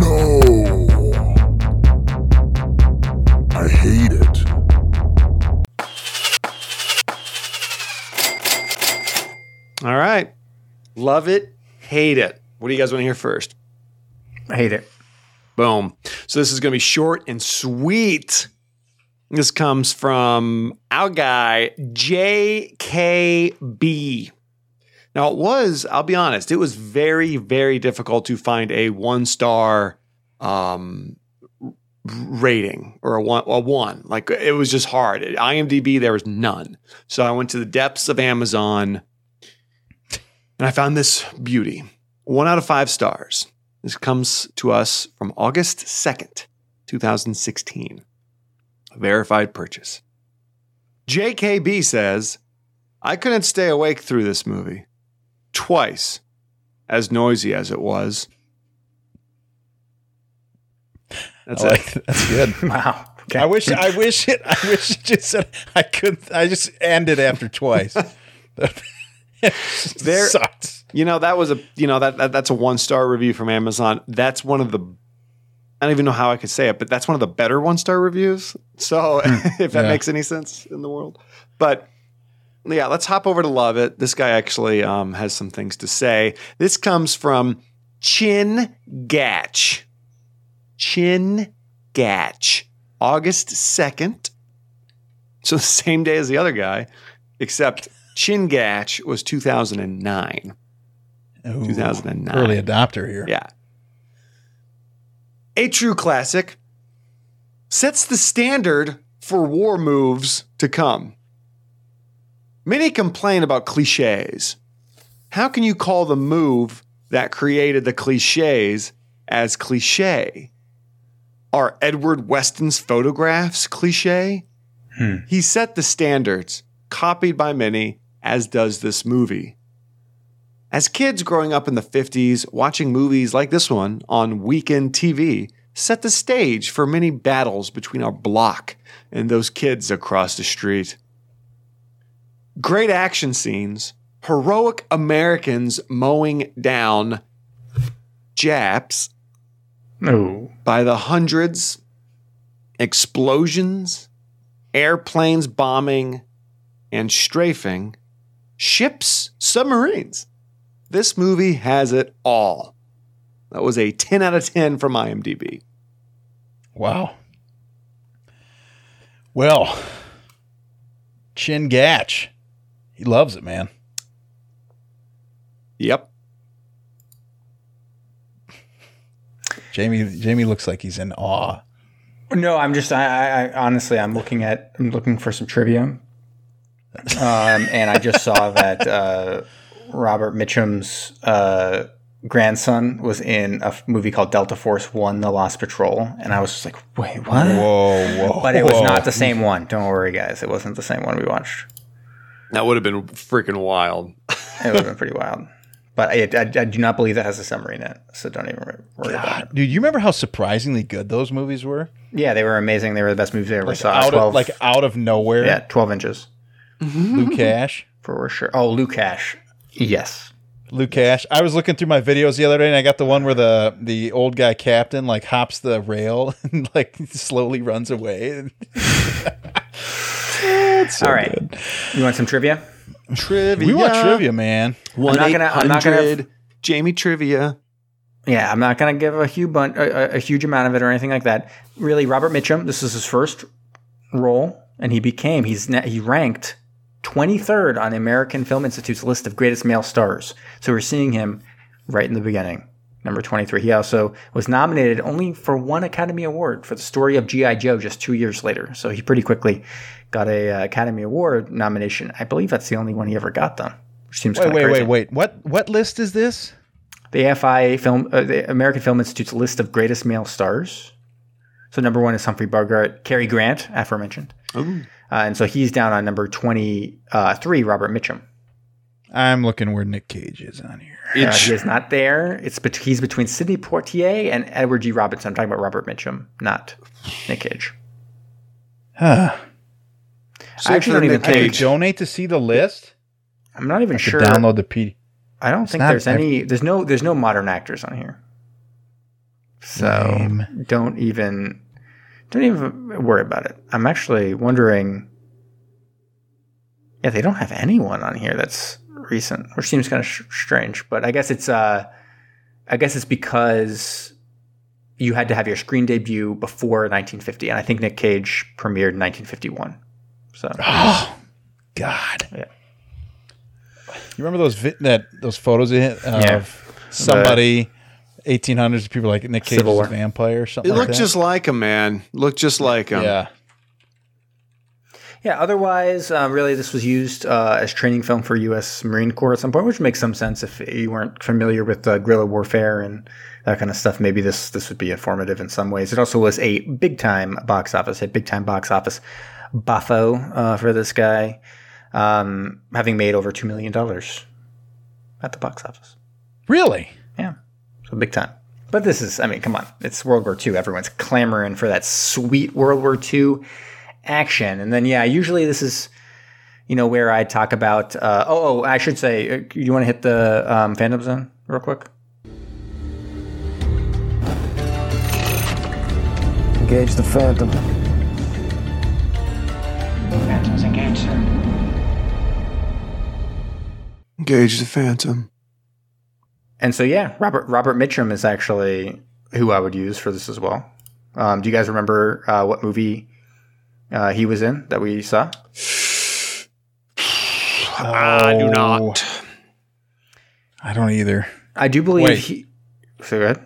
No. I hate it. All right. Love it, hate it. What do you guys want to hear first? I hate it. Boom. So this is going to be short and sweet. This comes from our guy, J K B. Now, it was, I'll be honest, it was very, very difficult to find a one-star um, rating or a one, a one. Like, it was just hard. At IMDb, there was none. So I went to the depths of Amazon, and I found this beauty. One out of five stars. This comes to us from August second, twenty sixteen. A verified purchase. J K B says, I couldn't stay awake through this movie. Twice. As noisy as it was. That's like, it. That's good. Wow. Okay. I wish I wish it I wish it just said I couldn't I just ended after twice. It there, sucked. You know, that was a, you know, that, that that's a one-star review from Amazon. That's one of the, I don't even know how I could say it, but that's one of the better one-star reviews. So mm, if that yeah. makes any sense in the world. But yeah, let's hop over to Love It. This guy actually um, has some things to say. This comes from Chin Gatch. Chin Gatch. August second. So the same day as the other guy, except... Chin Gatch was two thousand nine. Ooh, two thousand nine. Early adopter here. Yeah. A true classic sets the standard for war moves to come. Many complain about cliches. how can you call the move that created the cliches as cliche? Are Edward Weston's photographs cliche? Hmm. He set the standards, copied by many, as does this movie. As kids growing up in the fifties, watching movies like this one on weekend T V set the stage for many battles between our block and those kids across the street. Great action scenes, heroic Americans mowing down Japs no. by the hundreds, explosions, airplanes bombing and strafing, ships, submarines. This movie has it all. That was a ten out of ten from IMDb. Wow. Well, Chin Gatch. He loves it, man. Yep. Jamie Jamie looks like he's in awe. No, I'm just I, I honestly I'm looking at I'm looking for some trivia. Um, and I just saw that uh Robert Mitchum's uh, grandson was in a f- movie called Delta Force One, The Lost Patrol. And I was just like, wait, what? Whoa, whoa. But it was whoa. not the same one. Don't worry, guys. It wasn't the same one we watched. That would have been freaking wild. It would have been pretty wild. But I, I, I do not believe that has a summary in it. So don't even worry God, about it. Dude, you remember how surprisingly good those movies were? Yeah, they were amazing. They were the best movies I ever like saw. Out twelve, of, like out of nowhere. Yeah, twelve inches. Luke Cash. For sure. Oh, Luke Cash. Yes. Luke Cash. I was looking through my videos the other day and I got the one where the, the old guy captain like hops the rail and like slowly runs away. It's so all right. Good. You want some trivia? Trivia. We want trivia, man. One I'm not gonna I'm not gonna Jamie trivia. Yeah, I'm not gonna give a huge bun- a, a huge amount of it or anything like that. Really, Robert Mitchum, this is his first role, and he became he's he ranked twenty-third on the American Film Institute's list of greatest male stars. So we're seeing him right in the beginning, number twenty-three. He also was nominated only for one Academy Award for the story of G I. Joe just two years later. So he pretty quickly got a uh, Academy Award nomination. I believe that's the only one he ever got, though, which seems wait, kind of crazy. Wait, wait, wait. What, what list is this? The F I A, film, uh, the American Film Institute's list of greatest male stars. So number one is Humphrey Bogart, Cary Grant, aforementioned. Ooh. Uh, and so he's down on number twenty-three, uh, Robert Mitchum. I'm looking where Nick Cage is on here. Uh, he is not there. It's bet- He's between Sidney Poitier and Edward G. Robinson. I'm talking about Robert Mitchum, not Nick Cage. Huh. So I actually don't even Nick think. Cage. Donate to see the list? I'm not even I sure. Download the P D F. I don't it's think there's every- any. There's no, there's no modern actors on here. So Name. don't even... Don't even worry about it. I'm actually wondering. Yeah, they don't have anyone on here that's recent, which seems kind of sh- strange. But I guess it's, uh, I guess it's because you had to have your screen debut before nineteen fifty, and I think Nick Cage premiered in nineteen fifty-one. So, oh God, yeah. You remember those vi- that those photos of yeah. somebody. The- eighteen hundreds, people like Nick Cage was a vampire or something like that. It looked just like him, man. Looked just like him. Yeah. Yeah, otherwise, um, really, this was used uh, as training film for U S Marine Corps at some point, which makes some sense if you weren't familiar with uh, guerrilla warfare and that kind of stuff. Maybe this this would be informative in some ways. It also was a big-time box office, a big-time box office buffo uh, for this guy, um, having made over two million dollars at the box office. Really? Yeah. Big time. But this is, I mean, come on. It's World War Two. Everyone's clamoring for that sweet World War Two action. And then, yeah, usually this is, you know, where I talk about, uh, oh, oh, I should say, uh, you want to hit the um, Fandom Zone real quick? Engage the Phantom. Phantom's engaged, sir. Engage the Phantom. And so, yeah, Robert Robert Mitchum is actually who I would use for this as well. Um, do you guys remember uh, what movie uh, he was in that we saw? Oh, I do not. I don't either. I do believe Wait. he. So go ahead.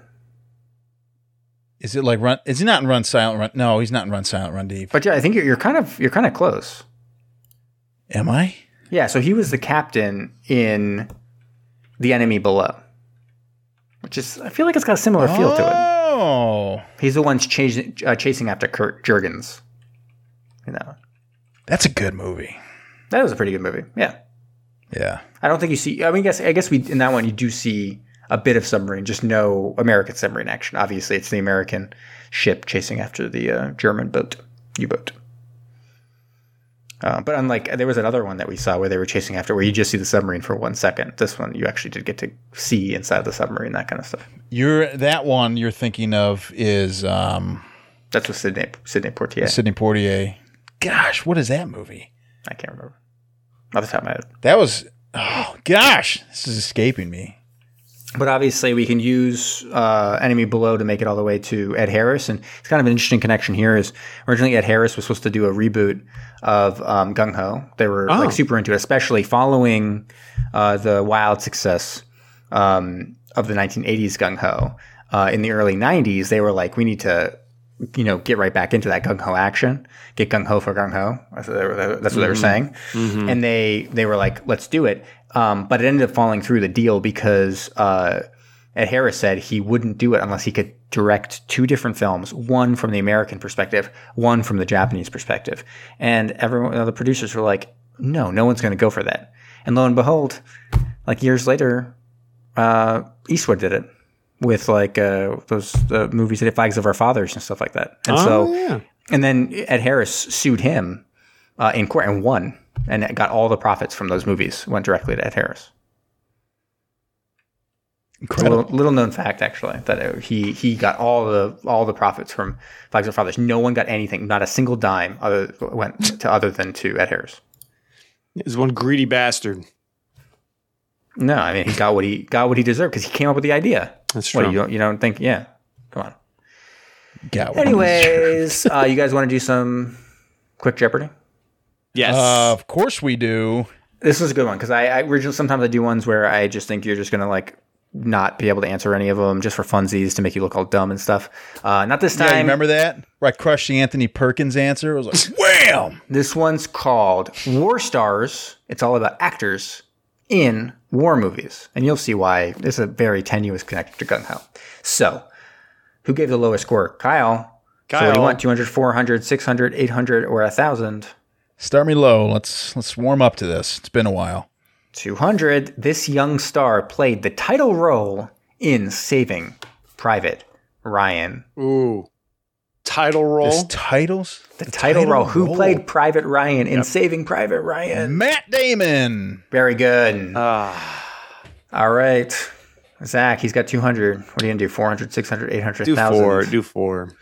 Is it like Run? Is he not in Run Silent Run? No, he's not in Run Silent Run Deep. But yeah, I think you're, you're kind of you're kind of close. Am I? Yeah. So he was the captain in. The Enemy Below, which is, I feel like it's got a similar feel oh. to it. Oh, he's the one's chasing, uh, chasing after Kurt Jurgens. You know, that's a good movie. That was a pretty good movie. Yeah, yeah. I don't think you see. I mean, I guess I guess we in that one you do see a bit of submarine, just no American submarine action. Obviously, it's the American ship chasing after the uh, German boat, U-boat. Uh, but unlike there was another one that we saw where they were chasing after, where you just see the submarine for one second. This one you actually did get to see inside the submarine, that kind of stuff. You're that one you're thinking of is um, that's with Sidney Sidney Poitier. Sidney Poitier. Gosh, what is that movie? I can't remember. Off the top of my head. That was oh gosh, this is escaping me. But obviously, we can use uh, Enemy Below to make it all the way to Ed Harris. And it's kind of an interesting connection here is originally Ed Harris was supposed to do a reboot of um, Gung Ho. They were oh. like super into it, especially following uh, the wild success um, of the nineteen eighties Gung Ho. Uh, in the early nineties, they were like, we need to, you know, get right back into that Gung Ho action. Get Gung Ho for Gung Ho. That's what they were, that's what mm-hmm. they were saying. Mm-hmm. And they, they were like, let's do it. Um, but it ended up falling through the deal because uh, Ed Harris said he wouldn't do it unless he could direct two different films, one from the American perspective, one from the Japanese perspective. And everyone, you know, the producers were like, no, no one's going to go for that. And lo and behold, like years later, uh, Eastwood did it with like uh, those uh, movies that did Flags of Our Fathers and stuff like that. And oh, so, yeah. And then Ed Harris sued him uh, in court and won. And it got all the profits from those movies went directly to Ed Harris. Incredible. Little, little known fact, actually, that he he got all the all the profits from Flags of Fathers. No one got anything, not a single dime, other went to other than to Ed Harris. He's one greedy bastard. No, I mean he got what he got what he deserved because he came up with the idea. That's true. What, you don't, you don't think? Yeah, come on. Got what Anyways, uh, you guys want to do some quick Jeopardy? Yes, uh, of course we do. This is a good one because I, I originally sometimes I do ones where I just think you're just gonna like not be able to answer any of them just for funsies to make you look all dumb and stuff. Uh, not this time. Yeah, you remember that where I crushed the Anthony Perkins answer? It was like wham. This one's called War Stars. It's all about actors in war movies, and you'll see why it's a very tenuous connection to Gung Ho. So, who gave the lowest score, Kyle? Kyle, so what do you want? two hundred, four hundred, six hundred, eight hundred, or a thousand? Start me low. Let's let's warm up to this. It's been a while. two hundred. This young star played the title role in Saving Private Ryan. Ooh. Title role? This titles? The, the title, title role. role. Who played Private Ryan in yep. Saving Private Ryan? Matt Damon. Very good. Uh, All right. Zach, he's got two hundred. What are you going to do? four hundred, six hundred, eight hundred, one thousand? Do four. Do four.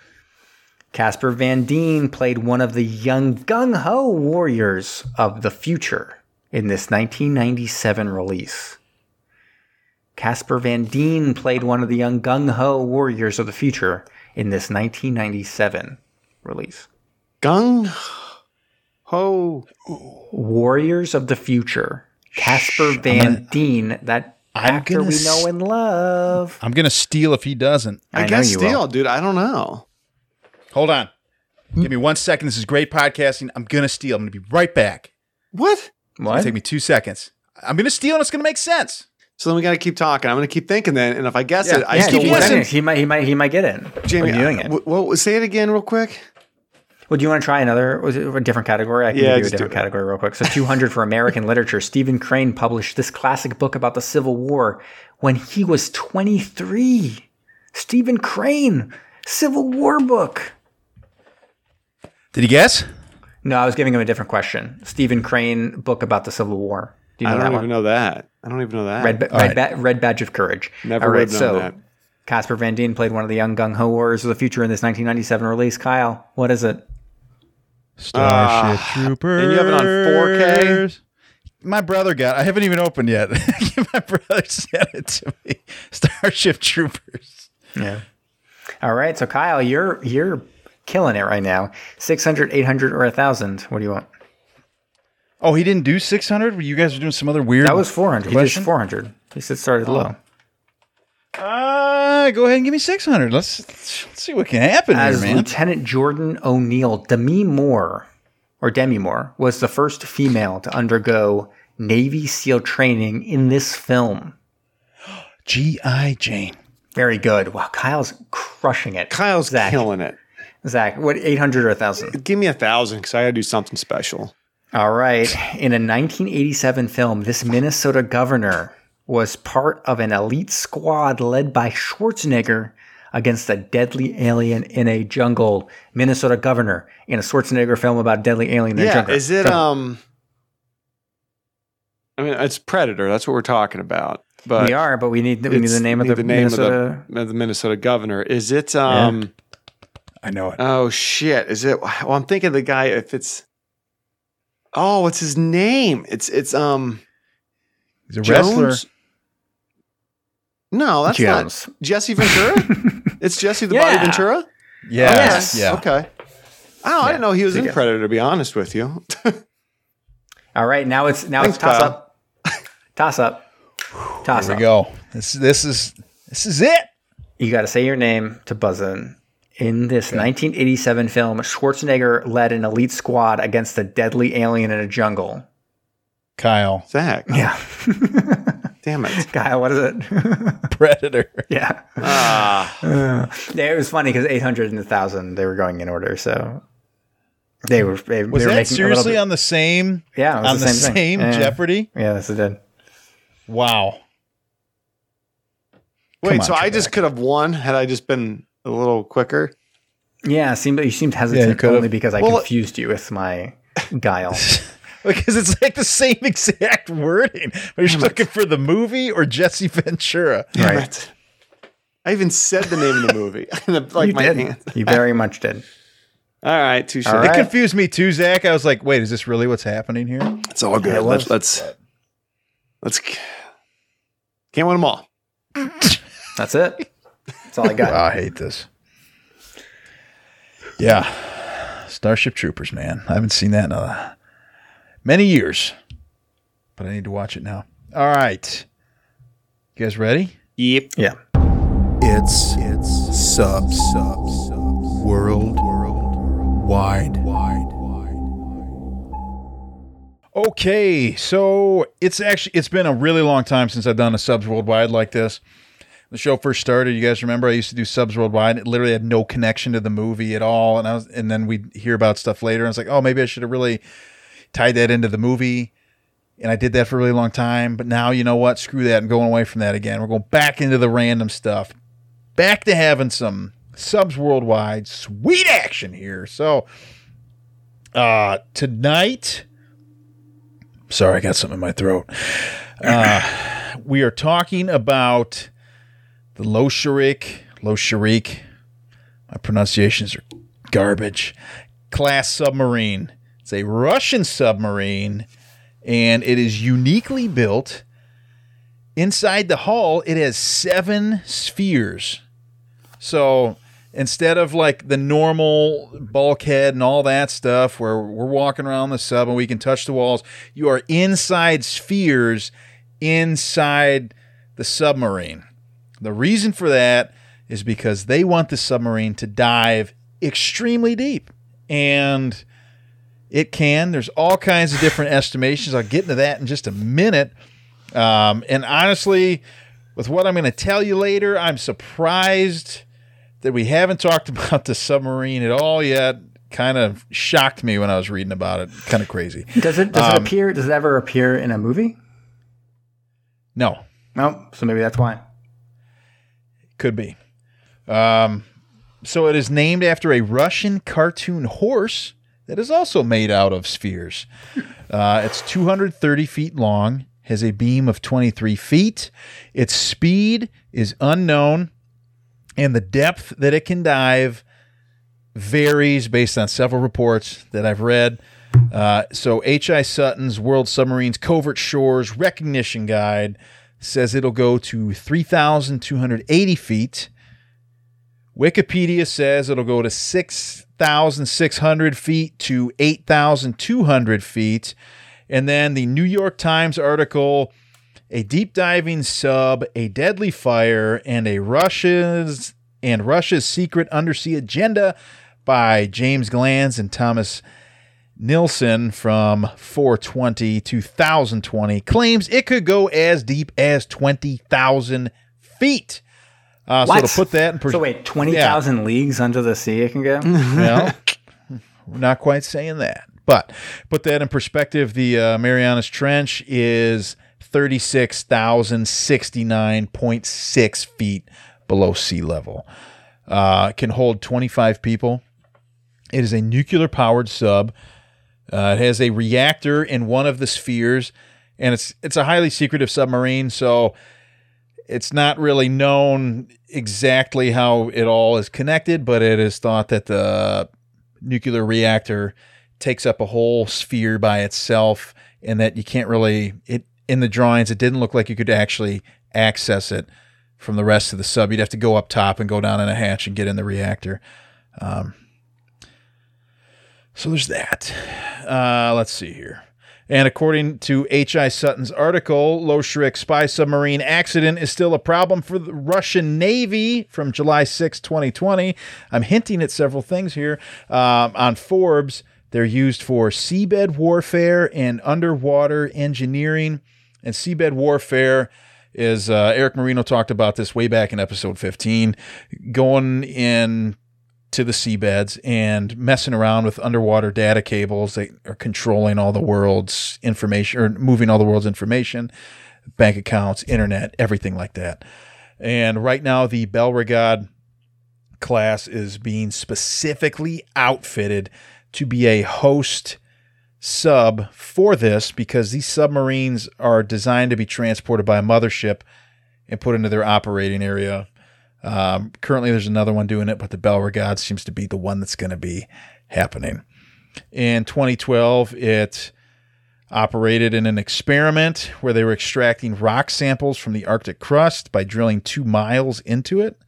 Casper Van Dien played one of the young gung-ho warriors of the future in this nineteen ninety-seven release. Casper Van Dien played one of the young gung-ho warriors of the future in this nineteen ninety-seven release. Gung-ho warriors of the future. Casper Shh, Van gonna, Dien, that I'm actor we know and love. I'm going to steal if he doesn't. I, I guess steal, will. dude. I don't know. Hold on. Give me one second. This is great podcasting. I'm going to steal. I'm going to be right back. What? It's going to take me two seconds. I'm going to steal and it's going to make sense. So then we got to keep talking. I'm going to keep thinking then. And if I guess yeah. it, I yeah, still keep guessing. He might, he might, he might get it. Jamie, I'm doing it. W- well, say it again real quick. Well, do you want to try another, was it a different category? I can yeah, give you a different category real quick. So two hundred for American literature. Stephen Crane published this classic book about the Civil War when he was twenty-three. Stephen Crane, Civil War book. Did he guess? No, I was giving him a different question. Stephen Crane book about the Civil War. Do you know I don't that even one? know that. I don't even know that. Red, ba- red, right. ba- red Badge of Courage. Never All right, known so that. Casper Van Dien played one of the young gung-ho warriors of the future in this nineteen ninety-seven release. Kyle, what is it? Starship uh, Troopers. And you have it on four K? My brother got it. I haven't even opened yet. My brother sent it to me. Starship Troopers. Yeah. All right, so Kyle, you're you're... killing it right now. six hundred, eight hundred, or one thousand. What do you want? Oh, he didn't do six hundred? You guys were doing some other weird... That was four hundred. He did four hundred. He said started oh. low. Uh, go ahead and give me six hundred. Let's, let's see what can happen As here, man. Lieutenant Jordan O'Neill, Demi Moore, or Demi Moore, was the first female to undergo Navy SEAL training in this film. G I. Jane. Very good. Wow, Kyle's crushing it. Kyle's Zach. killing it. Zach, what, eight hundred or one thousand? Give me one thousand because I got to do something special. All right. In a nineteen eighty-seven film, this Minnesota governor was part of an elite squad led by Schwarzenegger against a deadly alien in a jungle. Minnesota governor in a Schwarzenegger film about deadly alien in yeah, a jungle. Yeah, is it... So, um? I mean, it's Predator. That's what we're talking about. But we are, but we need, we need the name, need of, the the name of the Minnesota governor. Is it... um? Yeah. I know it. Oh, shit. Is it... Well, I'm thinking the guy, if it's... Oh, what's his name? It's... it's um. He's a Jones? wrestler. No, that's Jones. not... Jesse Ventura? It's Jesse the yeah. Body Ventura? Yes. Oh, yes. Yeah. Okay. Oh, yeah. I didn't know he was in Predator, to be honest with you. All right. Now it's now Thanks, it's toss Kyle. up. Toss up. Toss Here up. Here we go. This, this, is, this is it. You got to say your name to buzz in. In this okay. nineteen eighty-seven film, Schwarzenegger led an elite squad against a deadly alien in a jungle. Kyle. Zach. Yeah. Damn it. Kyle, what is it? Predator. Yeah. Ah. Uh, it was funny because eight hundred and one thousand, they were going in order, so... They were. They, was they were that seriously on the same? Yeah, on the, the same, same yeah. Jeopardy. Yeah, that's it did. Wow. Wait, on, so I back. just could have won had I just been a little quicker. Yeah, seemed you seemed hesitant yeah, you only because I well, confused you with my guile. Because it's like the same exact wording. Are you looking for the movie or Jesse Ventura? Damn right. It. I even said the name of the movie. like you my did. Hand. You very much did. All right, touche. All right. It confused me too, Zach. I was like, "Wait, is this really what's happening here?" It's all good. Yeah, let's let's let's can't win them all. That's it. That's all I got. Wow, I hate this. Yeah, Starship Troopers, man. I haven't seen that in a, many years, but I need to watch it now. All right, you guys ready? Yep. Yeah. It's it's sub sub sub world world. Wide. Wide. Okay, so it's actually it's been a really long time since I've done a Subs Worldwide like this. The show first started, you guys remember I used to do Subs Worldwide. It literally had no connection to the movie at all, and I was, and then we'd hear about stuff later. And I was like, oh, maybe I should have really tied that into the movie. And I did that for a really long time, but now you know what? Screw that, I'm going away from that again. We're going back into the random stuff. Back to having some Subs Worldwide, sweet action here. So uh tonight, sorry, I got something in my throat. Uh we are talking about the Lo Chirik, Lo Chirik. My pronunciations are garbage. Class submarine. It's a Russian submarine, and it is uniquely built. Inside the hull, it has seven spheres. So instead of like the normal bulkhead and all that stuff where we're walking around the sub and we can touch the walls, you are inside spheres inside the submarine. The reason for that is because they want the submarine to dive extremely deep. And it can. There's all kinds of different estimations. I'll get into that in just a minute. Um, and honestly, with what I'm going to tell you later, I'm surprised that we haven't talked about the submarine at all yet. Kind of shocked me when I was reading about it. Kind of crazy. Does it? Does um, it appear? Does it ever appear in a movie? No. No. So maybe that's why. Could be. Um, so it is named after a Russian cartoon horse that is also made out of spheres. Uh, it's two hundred thirty feet long. Has a beam of twenty-three feet. Its speed is unknown. And the depth that it can dive varies based on several reports that I've read. Uh, so H I. Sutton's World Submarines Covert Shores Recognition Guide says it'll go to three thousand two hundred eighty feet. Wikipedia says it'll go to six thousand six hundred feet to eight thousand two hundred feet. And then the New York Times article... A deep diving sub, a deadly fire, and a Russia's and Russia's secret undersea agenda by James Glanz and Thomas Nilsson from four twenty, two thousand twenty claims it could go as deep as twenty thousand feet. Uh, so to put that in per- so wait, twenty thousand yeah. leagues under the sea it can go? Well, we're not quite saying that. But put that in perspective, the uh, Marianas Trench is thirty-six thousand sixty-nine point six feet below sea level. Uh, can hold twenty-five people. It is a nuclear-powered sub. Uh, it has a reactor in one of the spheres, and it's it's a highly secretive submarine, so it's not really known exactly how it all is connected, but it is thought that the nuclear reactor takes up a whole sphere by itself, and that you can't really, it in the drawings, it didn't look like you could actually access it from the rest of the sub. You'd have to go up top and go down in a hatch and get in the reactor. Um, so there's that. Uh, let's see here. And according to H I. Sutton's article, Low-Shrek spy submarine accident is still a problem for the Russian Navy from July sixth, twenty twenty. I'm hinting at several things here. Um, on Forbes, they're used for seabed warfare and underwater engineering. And seabed warfare is, uh, Eric Marino talked about this way back in episode fifteen, going in to the seabeds and messing around with underwater data cables. They are controlling all the world's information, or moving all the world's information, bank accounts, internet, everything like that. And right now the Belgorod class is being specifically outfitted to be a host sub for this, because these submarines are designed to be transported by a mothership and put into their operating area. Um, currently there's another one doing it, but the Belgorod seems to be the one that's going to be happening. In twenty twelve, it operated in an experiment where they were extracting rock samples from the Arctic crust by drilling two miles into it.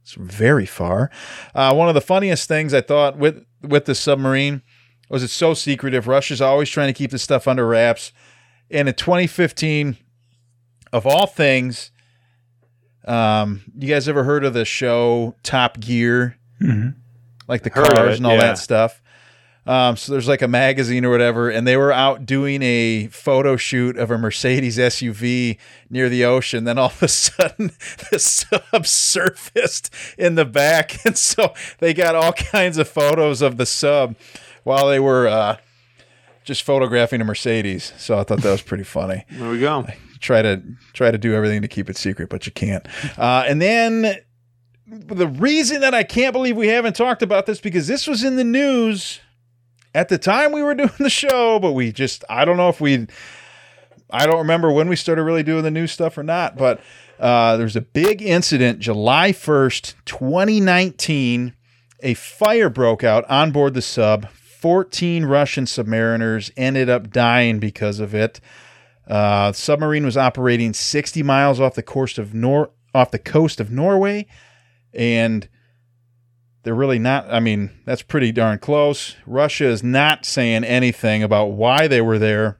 It's very far. Uh, one of the funniest things I thought with, with the submarine was it's so secretive. Russia's always trying to keep this stuff under wraps. And in twenty fifteen, of all things, Um, you guys ever heard of the show Top Gear? Mm-hmm. Like the heard cars it, and all yeah. that stuff. Um, so there's like a magazine or whatever, and they were out doing a photo shoot of a Mercedes S U V near the ocean. Then all of a sudden the sub surfaced in the back. And so they got all kinds of photos of the sub while they were, uh, just photographing a Mercedes. So I thought that was pretty funny. There we go. Try to try to do everything to keep it secret, but you can't. Uh, and then the reason that I can't believe we haven't talked about this, because this was in the news at the time we were doing the show, but we just, I don't know if we, I don't remember when we started really doing the news stuff or not, but uh, there was a big incident July first, twenty nineteen. A fire broke out on board the sub. fourteen Russian submariners ended up dying because of it. Uh, the submarine was operating sixty miles off the coast of Nor off the coast of Norway, and they're really not. I mean, that's pretty darn close. Russia is not saying anything about why they were there.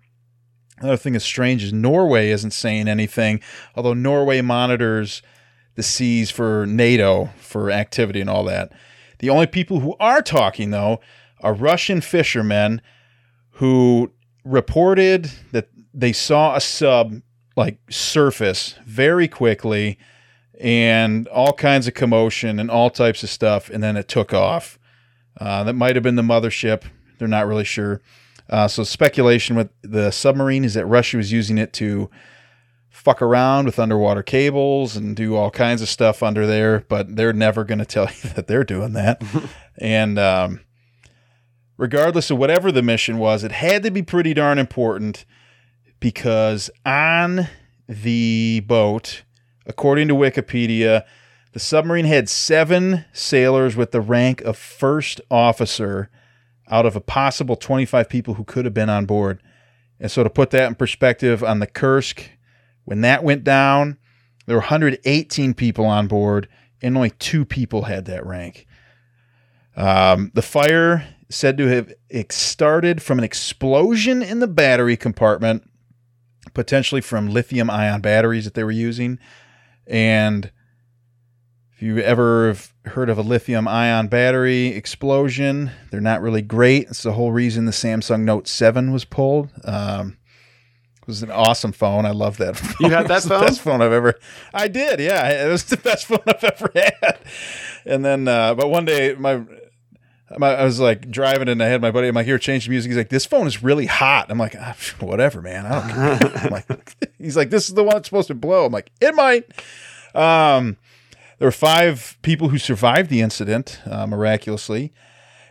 Another thing that's strange is Norway isn't saying anything, although Norway monitors the seas for NATO for activity and all that. The only people who are talking though are Russian fishermen who reported that they saw a sub like surface very quickly and all kinds of commotion and all types of stuff. And then it took off. Uh, that might've been the mothership. They're not really sure. Uh, so speculation with the submarine is that Russia was using it to fuck around with underwater cables and do all kinds of stuff under there, but they're never going to tell you that they're doing that. and, um, regardless of whatever the mission was, it had to be pretty darn important. Because on the boat, according to Wikipedia, the submarine had seven sailors with the rank of first officer out of a possible twenty-five people who could have been on board. And so to put that in perspective, on the Kursk, when that went down, there were one hundred eighteen people on board, and only two people had that rank. Um, the fire said to have started from an explosion in the battery compartment, potentially from lithium-ion batteries that they were using. And if you ever have heard of a lithium-ion battery explosion, they're not really great. It's the whole reason the Samsung Note seven was pulled. Um, was an awesome phone. I love that phone. You had that phone? It was the best phone I've ever. I did, yeah. It was the best phone I've ever had. And then, uh, but one day, my, my, I was like driving, and I had my buddy. I'm like, here, change the music. He's like, this phone is really hot. I'm like, ah, whatever, man. I don't care. I'm like, he's like, this is the one that's supposed to blow. I'm like, it might. Um, there were five people who survived the incident, uh, miraculously,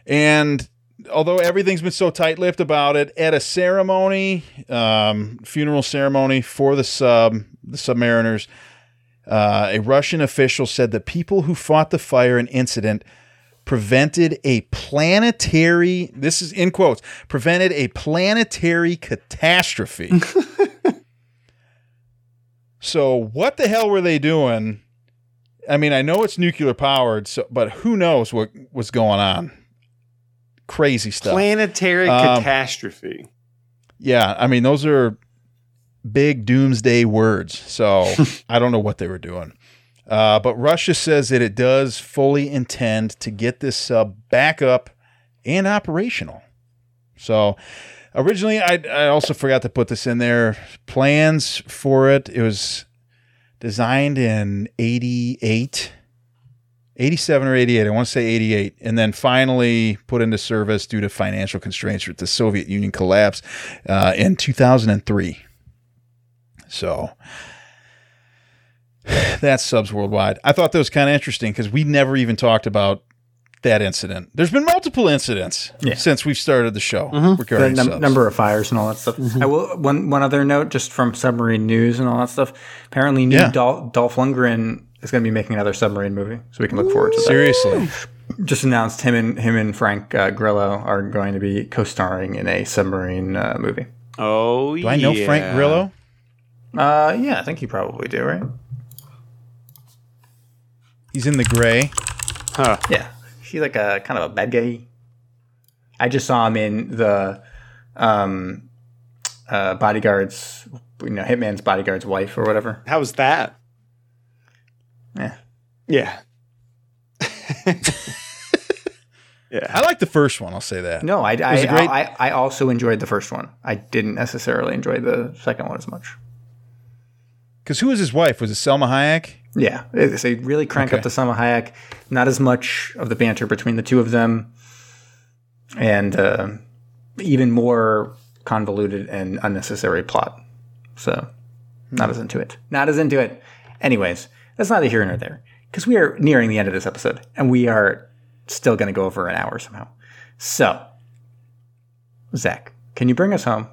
and although everything's been so tight-lipped about it, at a ceremony, um, funeral ceremony for the sub, the Submariners, uh, a Russian official said the people who fought the fire and incident prevented a planetary, this is in quotes, prevented a planetary catastrophe. So what the hell were they doing? I mean, I know it's nuclear powered, so, but who knows what was going on? Crazy stuff. Planetary um, catastrophe. Yeah. I mean, those are big doomsday words. So I don't know what they were doing. Uh, but Russia says that it does fully intend to get this sub uh, back up and operational. So originally, I, I also forgot to put this in there. Plans for it. It was designed in eighty-eight. eighty-seven or eighty-eight, I want to say eighty-eight, and then finally put into service due to financial constraints with the Soviet Union collapse uh, in two thousand three. So that's subs worldwide. I thought that was kind of interesting because we never even talked about that incident. There's been multiple incidents yeah. since we've started the show mm-hmm. regarding the num- subs. Number of fires and all that stuff. Mm-hmm. I will one one other note just from submarine news and all that stuff. Apparently, new yeah. Dol- Dolph Lundgren. It's going to be making another submarine movie, so we can look forward to that. Seriously. Just announced him and him and Frank uh, Grillo are going to be co-starring in a submarine uh, movie. Oh, yeah. Do I know yeah. Frank Grillo? Uh, yeah, I think you probably do, right? He's in The Gray. Huh. Yeah. He's like a kind of a bad guy. I just saw him in the um, uh, Bodyguard's, you know, Hitman's Bodyguard's wife or whatever. How was that? Yeah. Yeah. yeah. I like the first one, I'll say that. No, I, I, great... I, I also enjoyed the first one. I didn't necessarily enjoy the second one as much. Because who was his wife? Was it Selma Hayek? Yeah. They really crank okay. up the Selma Hayek. Not as much of the banter between the two of them. And uh, even more convoluted and unnecessary plot. So not as into it. Not as into it. Anyways. That's neither here nor there, because we are nearing the end of this episode, and we are still going to go over an hour somehow. So, Zach, can you bring us home?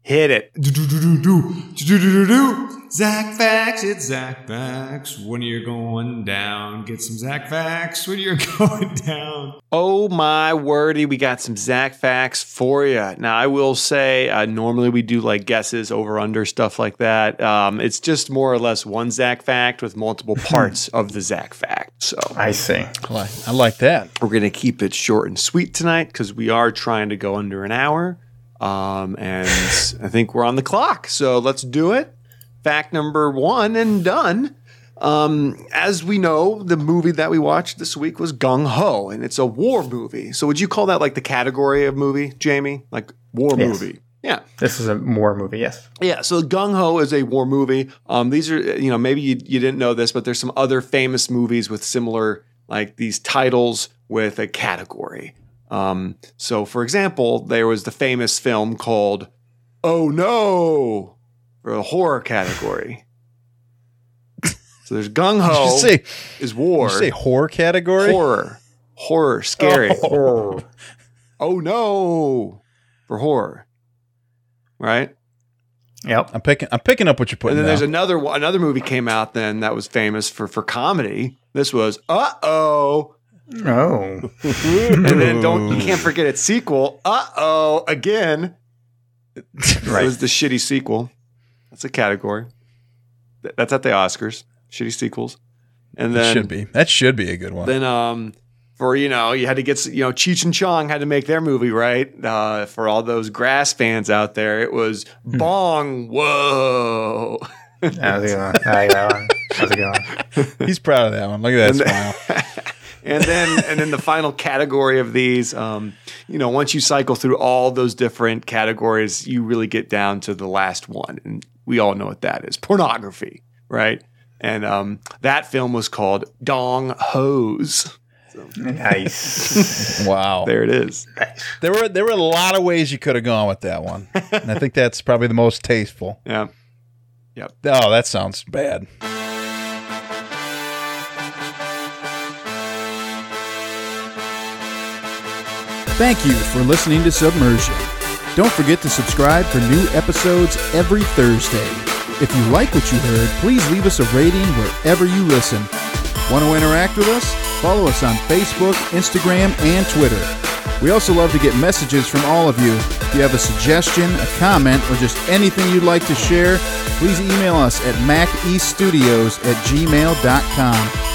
Hit it. Do, do, do, do, do. Do, do, do, do. Zach Facts, it's Zach Facts. When you're going down, get some Zach Facts when you're going down. Oh, my wordy, we got some Zach Facts for you. Now, I will say, uh, normally we do like guesses, over-under, stuff like that. Um, it's just more or less one Zach Fact with multiple parts of the Zach Fact. So I see. Well, I like that. We're going to keep it short and sweet tonight because we are trying to go under an hour. Um, and I think we're on the clock, so let's do it. Fact number one and done. Um, as we know, the movie that we watched this week was Gung Ho, and it's a war movie. So would you call that like the category of movie, Jamie? Like war yes. movie? Yeah. This is a war movie, yes. Yeah, so Gung Ho is a war movie. Um, these are, you know, maybe you, you didn't know this, but there's some other famous movies with similar, like these titles with a category. Um, so for example, there was the famous film called Oh No for a horror category. So there's Gung Ho say, is war. Did you say horror category? Horror. Horror. Scary. Oh. Horror. Oh no for horror. Right? Yep. I'm picking I'm picking up what you're putting. And then there's another another movie came out then that was famous for, for comedy. This was Uh-oh. Oh, and then don't you can't forget its sequel. Uh oh, again. Right. It was the shitty sequel. That's a category. That's at the Oscars. Shitty sequels, and then that should be that should be a good one. Then um, for you know you had to get you know Cheech and Chong had to make their movie right. Uh, for all those Grass fans out there, it was hmm. Bong. Whoa. How's it going? How's it going? He's proud of that one. Look at that and smile. And then and then the final category of these, um, you know, once you cycle through all those different categories, you really get down to the last one. And we all know what that is. Pornography, right? And um, that film was called Dong Ho's. So. Nice. Wow. There it is. Nice. There were there were a lot of ways you could have gone with that one. And I think that's probably the most tasteful. Yeah. Yep. Oh, that sounds bad. Thank you for listening to Submersion. Don't forget to subscribe for new episodes every Thursday. If you like what you heard, please leave us a rating wherever you listen. Want to interact with us? Follow us on Facebook, Instagram, and Twitter. We also love to get messages from all of you. If you have a suggestion, a comment, or just anything you'd like to share, please email us at mac east studios at gmail dot com.